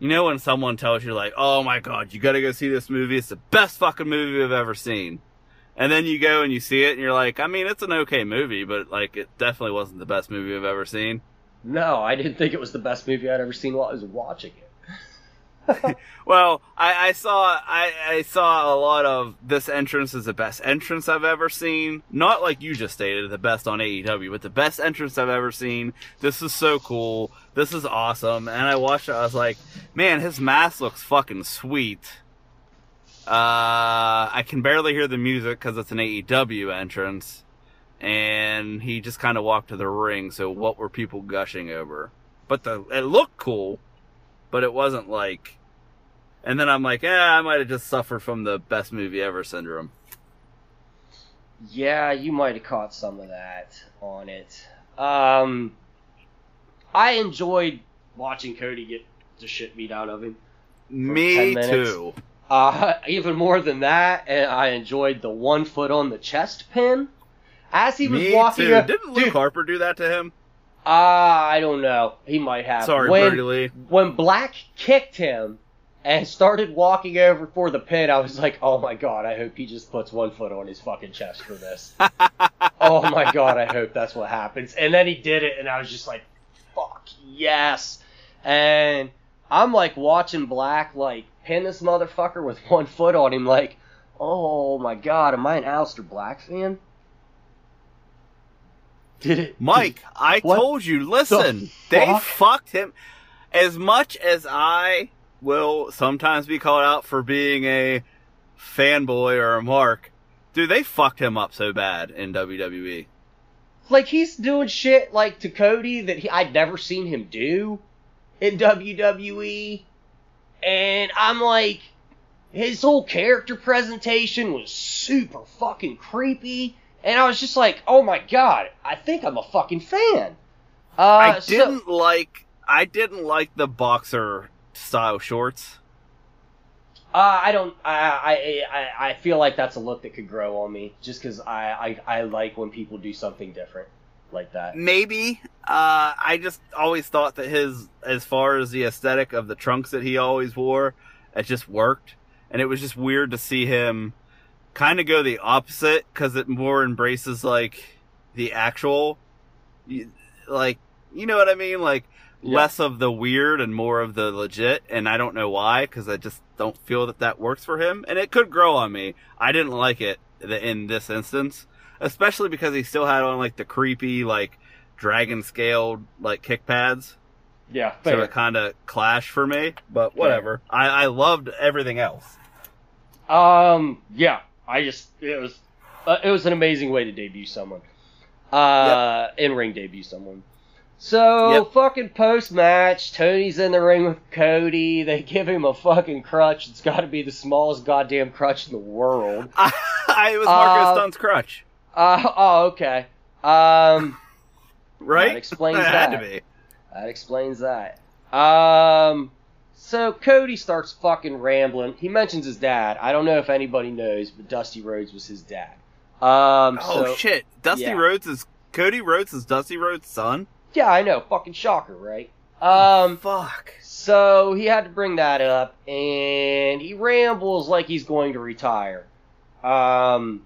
You know when someone tells you, like, oh my god, you gotta go see this movie, it's the best fucking movie I've ever seen. And then you go and you see it, and you're like, I mean, it's an okay movie, but, like, it definitely wasn't the best movie I've ever seen. No, I didn't think it was the best movie I'd ever seen while I was watching it. Well, I saw a lot of, this entrance is the best entrance I've ever seen. Not like you just stated, the best on AEW, but the best entrance I've ever seen. This is so cool. This is awesome. And I watched it, I was like, man, his mask looks fucking sweet. I can barely hear the music because it's an AEW entrance. And he just kind of walked to the ring, so what were people gushing over? But it looked cool, but it wasn't like... And then I'm like, I might have just suffered from the best movie ever syndrome. Yeah, you might have caught some of that on it. I enjoyed watching Cody get the shit beat out of him. Me too. Even more than that, and I enjoyed the 1 foot on the chest pin as he was walking up. Didn't Luke Harper do that to him? I don't know. He might have. Sorry, Brody Lee. When Black kicked him and started walking over for the pin, I was like, oh my god, I hope he just puts 1 foot on his fucking chest for this. Oh my god, I hope that's what happens. And then he did it, and I was just like, fuck yes. And I'm like watching Black like pin this motherfucker with 1 foot on him like, oh my god, am I an Aleister Black fan? Did it, Mike, I told you, listen, they fucked him. As much as I will sometimes be called out for being a fanboy or a mark, dude, they fucked him up so bad in WWE. Like, he's doing shit, like, to Cody that I'd never seen him do in WWE. And I'm like, his whole character presentation was super fucking creepy. And I was just like, oh my god, I think I'm a fucking fan. I didn't like the boxer style shorts. I feel like that's a look that could grow on me, just because I like when people do something different like that. Maybe. I just always thought that his, as far as the aesthetic of the trunks that he always wore, it just worked. And it was just weird to see him kind of go the opposite, because it more embraces, like, the actual, like, you know what I mean? Like, yep. Less of the weird and more of the legit, and I don't know why, because I just don't feel that works for him, and it could grow on me. I didn't like it in this instance, especially because he still had on, like, the creepy, like, dragon-scaled, like, kick pads. Yeah. Fair. So it kind of clashed for me, but whatever. I loved everything else. Yeah. It was an amazing way to debut someone. Yep. In-ring debut someone. So, fucking post-match, Tony's in the ring with Cody. They give him a fucking crutch. It's got to be the smallest goddamn crutch in the world. It was Marco Stunt's crutch. Okay. Right? That explains that. Had to be. That explains that. So, Cody starts fucking rambling. He mentions his dad. I don't know if anybody knows, but Dusty Rhodes was his dad. Shit. Cody Rhodes is Dusty Rhodes' son? Yeah, I know. Fucking shocker, right? So he had to bring that up, and he rambles like he's going to retire. I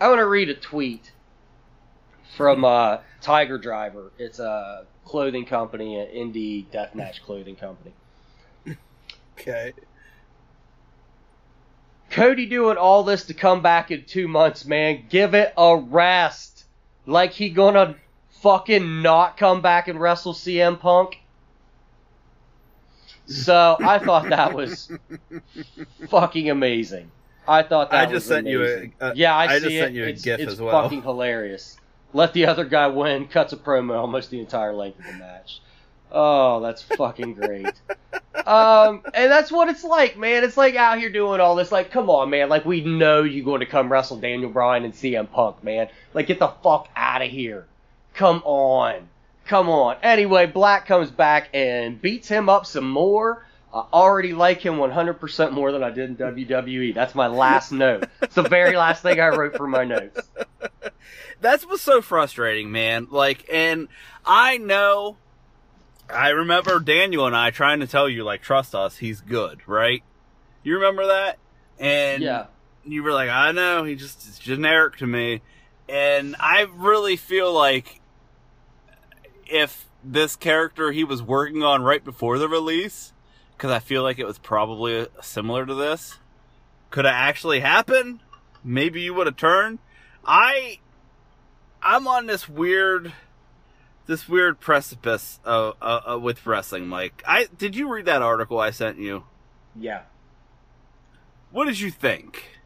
want to read a tweet from Tiger Driver. It's a clothing company, an indie deathmatch clothing company. Okay. Cody doing all this to come back in 2 months, man. Give it a rest. Like he gonna fucking not come back and wrestle CM Punk. So I thought that was fucking amazing. I thought that was amazing. I just sent you a GIF as well. It's fucking hilarious. Let the other guy win. Cuts a promo almost the entire length of the match. Oh, that's fucking great. And that's what it's like, man. It's like out here doing all this. Like, come on, man. Like, we know you're going to come wrestle Daniel Bryan and CM Punk, man. Like, get the fuck out of here. Come on. Come on. Anyway, Black comes back and beats him up some more. I already like him 100% more than I did in WWE. That's my last note. It's the very last thing I wrote for my notes. That's what's so frustrating, man. Like, and I know... I remember Daniel and I trying to tell you, like, trust us, he's good, right? You remember that? And you were like, I know, he just is generic to me. And I really feel like if this character he was working on right before the release, because I feel like it was probably similar to this, could have actually happened. Maybe you would have turned. I'm on this weird precipice with wrestling, Mike. Did you read that article I sent you? Yeah. What did you think?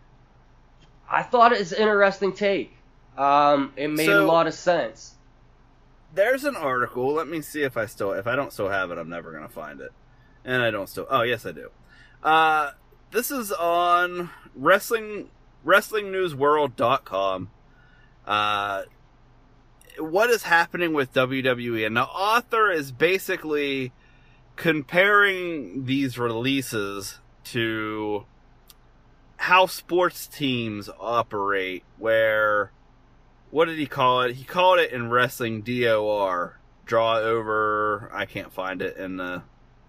I thought it was an interesting take. It made a lot of sense. There's an article. Let me see if I don't still have it, I'm never going to find it. And I don't still. Oh, yes, I do. This is on wrestlingnewsworld.com. What is happening with WWE? And the author is basically comparing these releases to how sports teams operate, where, what did he call it? He called it in wrestling DOR, draw over, I can't find it in the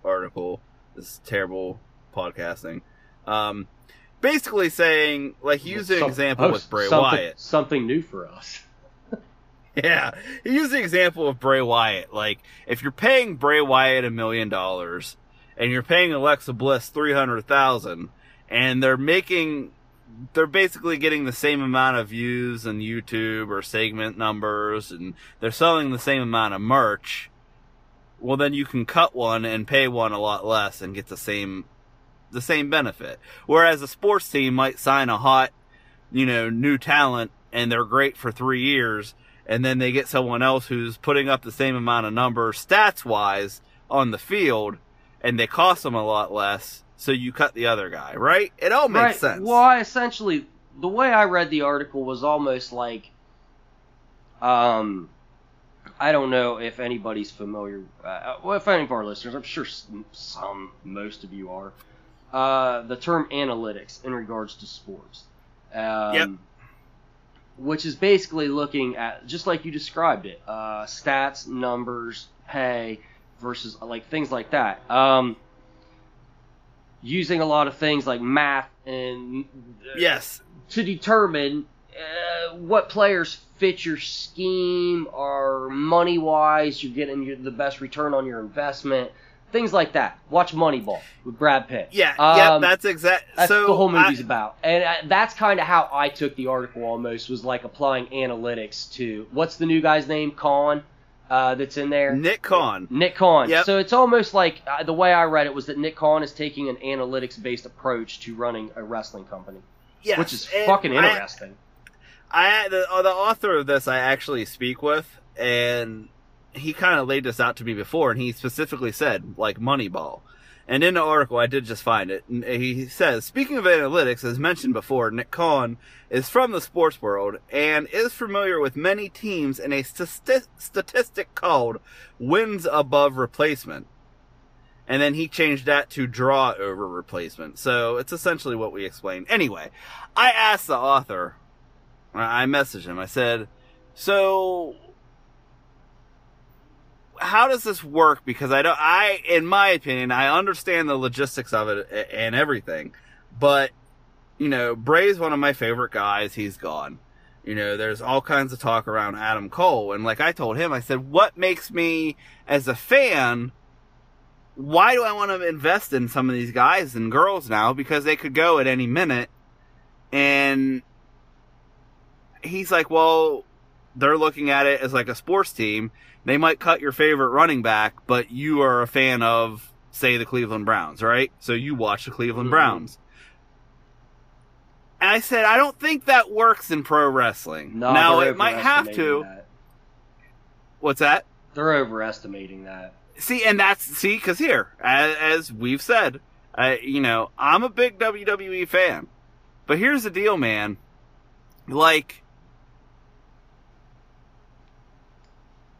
article. This is terrible podcasting. Basically saying, like, he used an example with Bray Wyatt. Something new for us. Yeah, he used the example of Bray Wyatt. Like, if you're paying Bray Wyatt $1 million, and you're paying Alexa Bliss $300,000, and they're basically getting the same amount of views on YouTube or segment numbers, and they're selling the same amount of merch. Well, then you can cut one and pay one a lot less and get the same benefit. Whereas a sports team might sign a hot, new talent, and they're great for 3 years. And then they get someone else who's putting up the same amount of numbers, stats-wise, on the field, and they cost them a lot less, so you cut the other guy, right? It all makes sense. Well, essentially, the way I read the article was almost like, I don't know if anybody's familiar, if any of our listeners, I'm sure most of you are, the term analytics in regards to sports. Yep. Which is basically looking at, just like you described it, stats, numbers, pay, versus like things like that. Using a lot of things like math and yes, to determine what players fit your scheme, or money-wise, you're getting the best return on your investment, things like that. Watch Moneyball with Brad Pitt. Yeah, that's exactly... That's what the whole movie's about. And that's kind of how I took the article almost, was like applying analytics to... What's the new guy's name? Khan? That's in there? Nick Khan. Nick Khan. Yep. So it's almost like... the way I read it was that Nick Khan is taking an analytics-based approach to running a wrestling company. Yes. Which is fucking interesting. The author of this I actually speak with, and he kind of laid this out to me before, and he specifically said, like, Moneyball. And in the article, I did just find it, and he says, speaking of analytics, as mentioned before, Nick Khan is from the sports world and is familiar with many teams and a statistic called wins above replacement. And then he changed that to draw over replacement. So it's essentially what we explained. Anyway, I asked the author, I messaged him, I said, so how does this work? Because in my opinion, I understand the logistics of it and everything, but you know, Bray's one of my favorite guys. He's gone. You know, there's all kinds of talk around Adam Cole. And like I told him, I said, what makes me as a fan, why do I want to invest in some of these guys and girls now? Because they could go at any minute. And he's like, well, they're looking at it as like a sports team. They might cut your favorite running back, but you are a fan of, say, the Cleveland Browns, right? So you watch the Cleveland Browns. And I said, I don't think that works in pro wrestling. No, now, it might have to. That. What's that? They're overestimating that. See, because here, as we've said, you know, I'm a big WWE fan. But here's the deal, man. Like,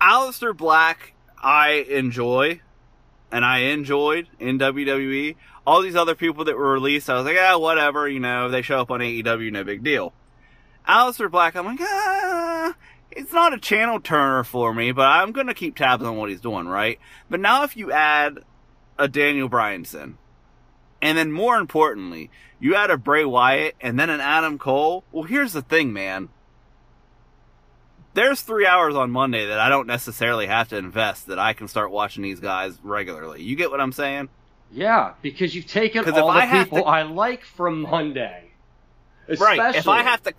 Aleister Black, I enjoy, and I enjoyed in WWE. All these other people that were released, I was like, ah, whatever, you know, they show up on AEW, no big deal. Aleister Black, I'm like, ah, it's not a channel turner for me, but I'm going to keep tabs on what he's doing, right? But now if you add a Daniel Bryan, and then more importantly, you add a Bray Wyatt and then an Adam Cole, well, here's the thing, man. There's 3 hours on Monday that I don't necessarily have to invest that I can start watching these guys regularly. You get what I'm saying? Yeah, because you've taken all the people I like from Monday. Right. If I have to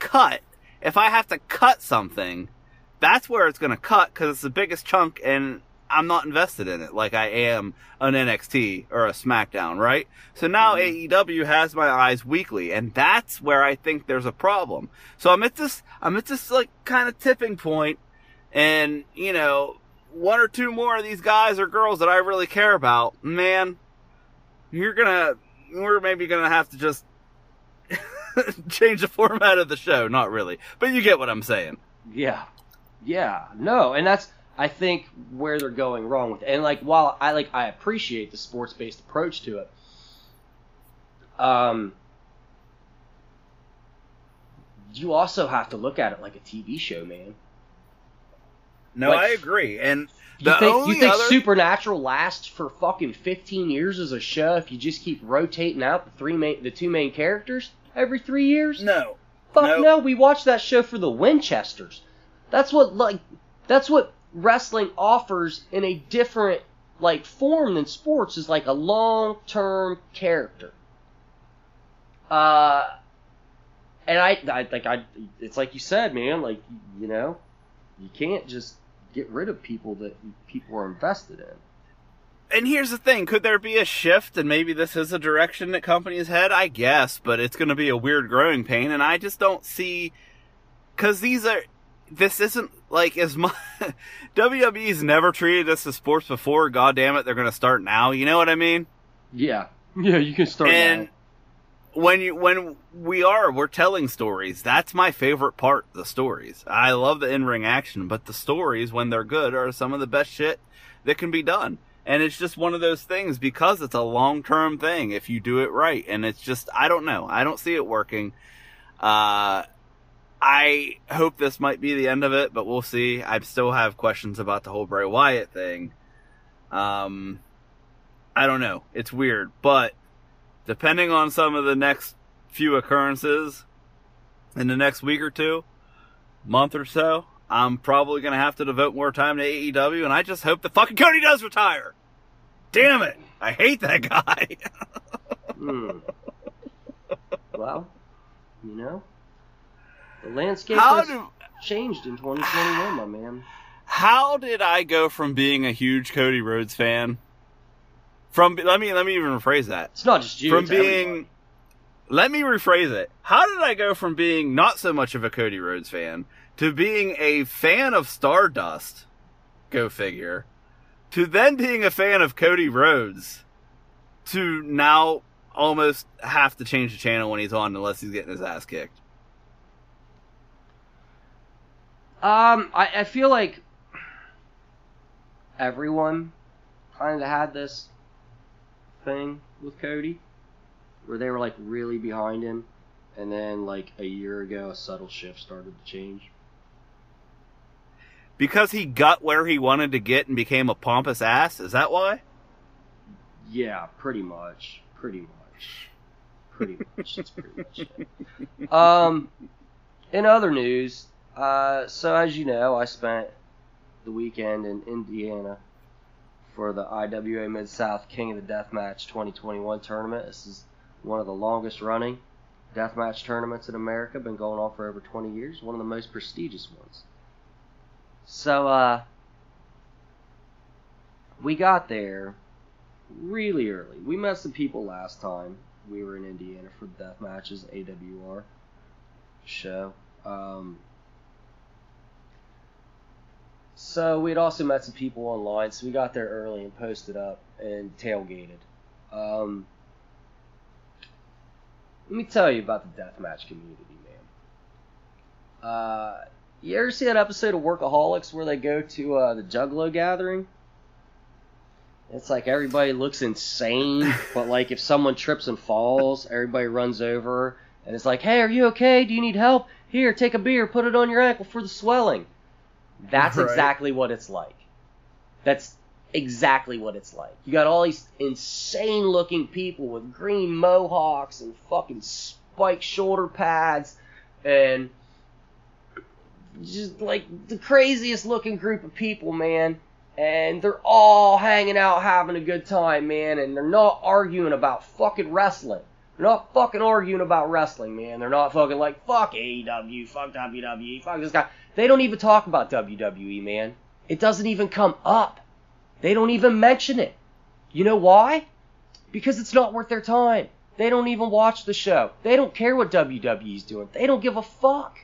cut something, that's where it's going to cut because it's the biggest chunk and I'm not invested in it like I am an NXT or a SmackDown, right? So now AEW has my eyes weekly, and that's where I think there's a problem. So I'm at this like kind of tipping point, and you know, one or two more of these guys or girls that I really care about, man, we're maybe gonna have to just change the format of the show. Not really, but you get what I'm saying. Yeah, no, and that's, I think, where they're going wrong with it. And like, while I appreciate the sports-based approach to it, you also have to look at it like a TV show, man. No, like, I agree. And you think Supernatural lasts for fucking 15 years as a show if you just keep rotating out the two main characters every 3 years? No. Fuck no, we watched that show for the Winchesters. That's what wrestling offers in a different like form than sports is like a long-term character. And I it's like you said, man, like, you know, you can't just get rid of people that people are invested in. And here's the thing, could there be a shift, and maybe this is a direction that companies head? I guess, but it's going to be a weird growing pain, and I just don't see, because this isn't like as much. WWE's never treated us as sports before. God damn it, they're going to start now. You know what I mean? Yeah, you can start now. And we're telling stories. That's my favorite part, the stories. I love the in-ring action, but the stories, when they're good, are some of the best shit that can be done. And it's just one of those things because it's a long-term thing if you do it right. And it's just, I don't know. I don't see it working. I hope this might be the end of it, but we'll see. I still have questions about the whole Bray Wyatt thing. I don't know. It's weird, but depending on some of the next few occurrences in the next week or two, month or so, I'm probably going to have to devote more time to AEW, and I just hope that fucking Cody does retire. Damn it. I hate that guy. Well, you know. The landscape has changed in 2021, my man. How did I go from being a huge Cody Rhodes fan? Let me even rephrase that. It's not just you. From being everyone. Let me rephrase it. How did I go from being not so much of a Cody Rhodes fan to being a fan of Stardust, go figure, to then being a fan of Cody Rhodes, to now almost have to change the channel when he's on unless he's getting his ass kicked? I feel like everyone kind of had this thing with Cody, where they were, like, really behind him, and then, like, a year ago, a subtle shift started to change. Because he got where he wanted to get and became a pompous ass? Is that why? Yeah, pretty much. Pretty much. That's pretty much it. In other news, so as you know, I spent the weekend in Indiana for the IWA Mid-South King of the Deathmatch 2021 tournament. This is one of the longest running deathmatch tournaments in America, been going on for over 20 years, one of the most prestigious ones. So, we got there really early. We met some people last time we were in Indiana for the deathmatches, AWR show. So we had also met some people online, so we got there early and posted up and tailgated. Let me tell you about the deathmatch community, man. You ever see that episode of Workaholics where they go to the Juggalo gathering? It's like everybody looks insane, but like if someone trips and falls, everybody runs over, and it's like, hey, are you okay? Do you need help? Here, take a beer, put it on your ankle for the swelling. That's right. Exactly what it's like. That's exactly what it's like. You got all these insane-looking people with green mohawks and fucking spiked shoulder pads and just, like, the craziest-looking group of people, man. And they're all hanging out, having a good time, man. And they're not arguing about fucking wrestling. They're not fucking arguing about wrestling, man. They're not fucking like, fuck AEW, fuck WWE, fuck this guy. They don't even talk about WWE, man. It doesn't even come up. They don't even mention it. You know why? Because it's not worth their time. They don't even watch the show. They don't care what WWE's doing. They don't give a fuck.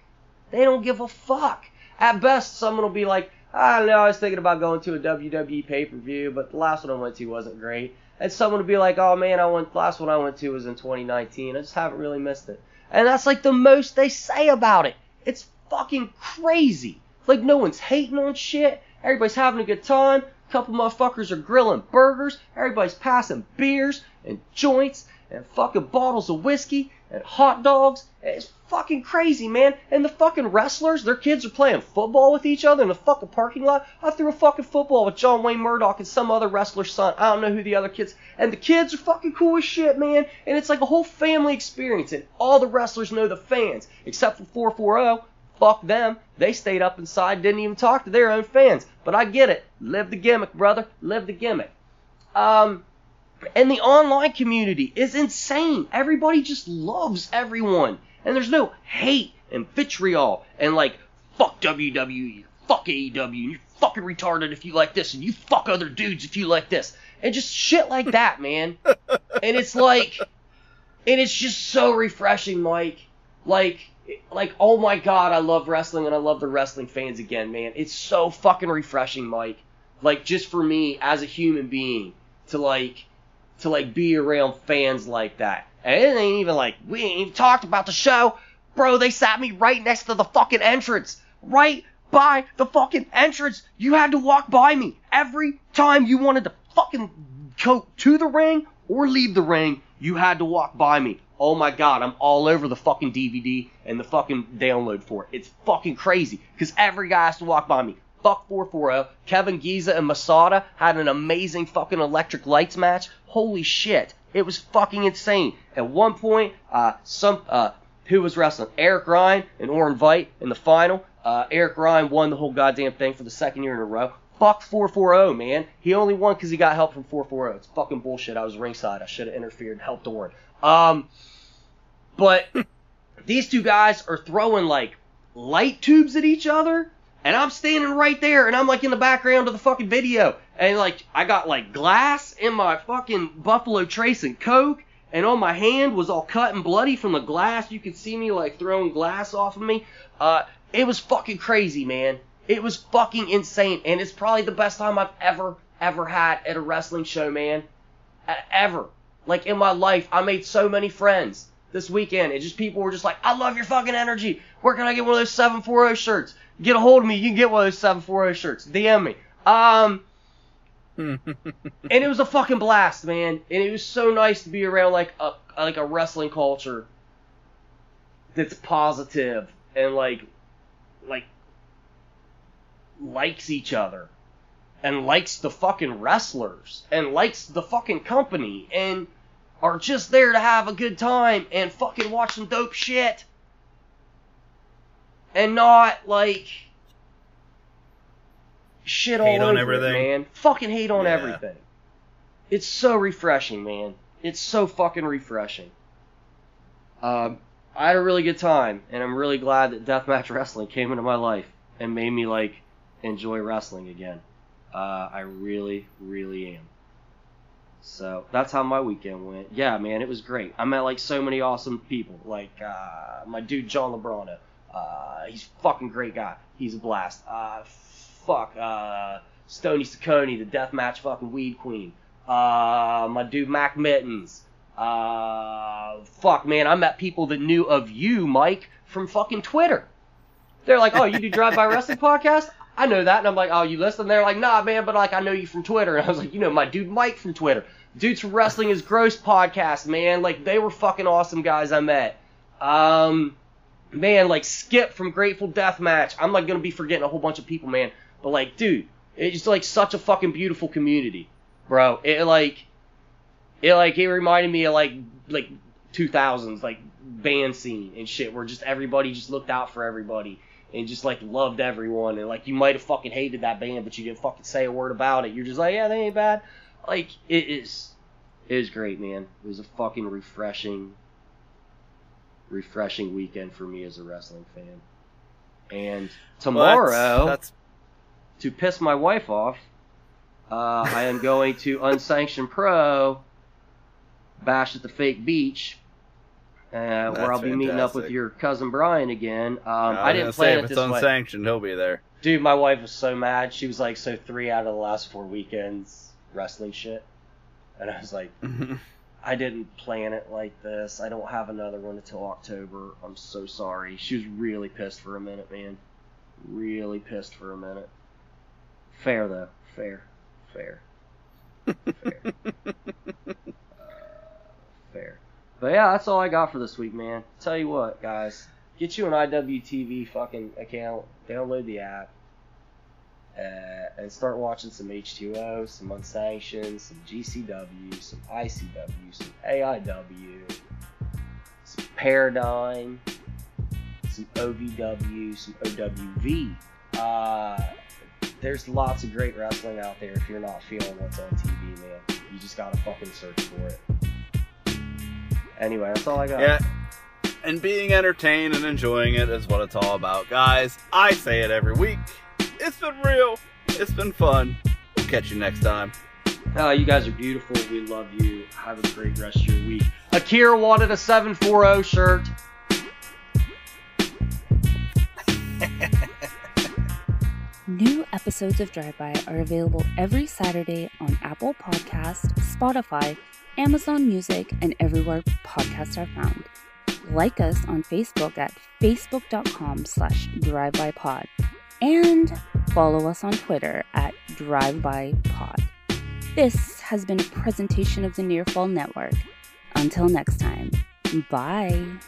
At best, someone will be like, I don't know, I was thinking about going to a WWE pay-per-view, but the last one I went to wasn't great. And someone will be like, oh man, the last one I went to was in 2019. I just haven't really missed it. And that's like the most they say about it. It's fucking crazy. It's like no one's hating on shit. Everybody's having a good time. Couple motherfuckers are grilling burgers, everybody's passing beers and joints and fucking bottles of whiskey and hot dogs. It's fucking crazy, man. And the fucking wrestlers, their kids are playing football with each other in the fucking parking lot. I threw a fucking football with John Wayne Murdoch and some other wrestler's son. I don't know who the other kids. And the kids are fucking cool as shit, man. And it's like a whole family experience. And all the wrestlers know the fans, except for 440. Fuck them. They stayed up inside, didn't even talk to their own fans. But I get it. Live the gimmick, brother. Live the gimmick. And the online community is insane. Everybody just loves everyone. And there's no hate and vitriol and like, fuck WWE, fuck AEW, you're fucking retarded if you like this, and you fuck other dudes if you like this. And just shit like that, man. And it's like, and it's just so refreshing, Mike. Like, oh my god, I love wrestling and I love the wrestling fans again, man. It's so fucking refreshing, Mike. Like, just for me as a human being to be around fans like that. And it ain't even like, we ain't even talked about the show. Bro, they sat me right next to the fucking entrance. Right by the fucking entrance. You had to walk by me every time you wanted to fucking go to the ring or leave the ring. You had to walk by me. Oh my god, I'm all over the fucking DVD and the fucking download for it. It's fucking crazy, because every guy has to walk by me. Fuck 440. Kevin Giza and Masada had an amazing fucking electric lights match. Holy shit. It was fucking insane. At one point, who was wrestling? Eric Ryan and Orin Vite in the final. Eric Ryan won the whole goddamn thing for the second year in a row. Fuck 440, man. He only won because he got help from 440. It's fucking bullshit. I was ringside. I should have interfered and helped Orin. But these two guys are throwing, like, light tubes at each other, and I'm standing right there, and I'm, like, in the background of the fucking video, and, like, I got, like, glass in my fucking Buffalo Trace and Coke, and on my hand was all cut and bloody from the glass. You could see me, like, throwing glass off of me. It was fucking crazy, man. It was fucking insane, and it's probably the best time I've ever had at a wrestling show, man. Ever. Like, in my life, I made so many friends this weekend. It's just people were just like, I love your fucking energy. Where can I get one of those 740 shirts? Get a hold of me. You can get one of those 740 shirts. DM me. And it was a fucking blast, man. And it was so nice to be around, like a wrestling culture that's positive and, like likes each other and likes the fucking wrestlers and likes the fucking company and are just there to have a good time and fucking watch some dope shit and not, like, shit all over it, man. Fucking hate on everything. It's so refreshing, man. It's so fucking refreshing. I had a really good time, and I'm really glad that Deathmatch Wrestling came into my life and made me, like, enjoy wrestling again. I really, really am. So that's how my weekend went. Yeah, man, it was great. I met, like, so many awesome people. Like, my dude John Lebrano. He's a fucking great guy. He's a blast. Stoney Ciccone, the Deathmatch fucking weed queen. My dude Mac Mittens. Fuck, man, I met people that knew of you, Mike, from fucking Twitter. They're like, oh, you do Drive-By Wrestling Podcast? I know that. And I'm like, oh, you listen? They're like, nah, man, but, like, I know you from Twitter. And I was like, you know, my dude Mike from Twitter. Dudes from Wrestling is Gross podcast, man. Like, they were fucking awesome guys I met. Man, like, Skip from Grateful Deathmatch. I'm, like, going to be forgetting a whole bunch of people, man. But, like, dude, it's just, like, such a fucking beautiful community, bro. It reminded me of, like 2000s, like, band scene and shit where just everybody just looked out for everybody. And just, like, loved everyone. And, like, you might have fucking hated that band, but you didn't fucking say a word about it. You're just like, yeah, they ain't bad. Like, it is great, man. It was a fucking refreshing weekend for me as a wrestling fan. And tomorrow, to piss my wife off, I am going to Unsanctioned Pro, bash at the fake beach. Where I'll be meeting up with your cousin Brian again. I didn't plan it this way. If it's unsanctioned, he'll be there. Dude, my wife was so mad. She was like, so 3 out of the last 4 weekends, wrestling shit. And I was like, I didn't plan it like this. I don't have another one until October. I'm so sorry. She was really pissed for a minute, man. Really pissed for a minute. Fair, though. Fair. But yeah, that's all I got for this week, man. Tell you what, guys. Get you an IWTV fucking account. Download the app. And start watching some H2O, some Unsanctioned, some GCW, some ICW, some AIW, some Paradigm, some OVW, some OWV. There's lots of great wrestling out there if you're not feeling what's on TV, man. You just gotta fucking search for it. Anyway, that's all I got. Yeah, and being entertained and enjoying it is what it's all about, guys. I say it every week. It's been real. It's been fun. We'll catch you next time. You guys are beautiful. We love you. Have a great rest of your week. Akira wanted a 740 shirt. New episodes of Drive-By are available every Saturday on Apple Podcasts, Spotify, Amazon Music, and everywhere podcasts are found. Like us on Facebook at facebook.com/drivebypod and follow us on Twitter at drivebypod. This has been a presentation of the Nearfall Network. Until next time, bye.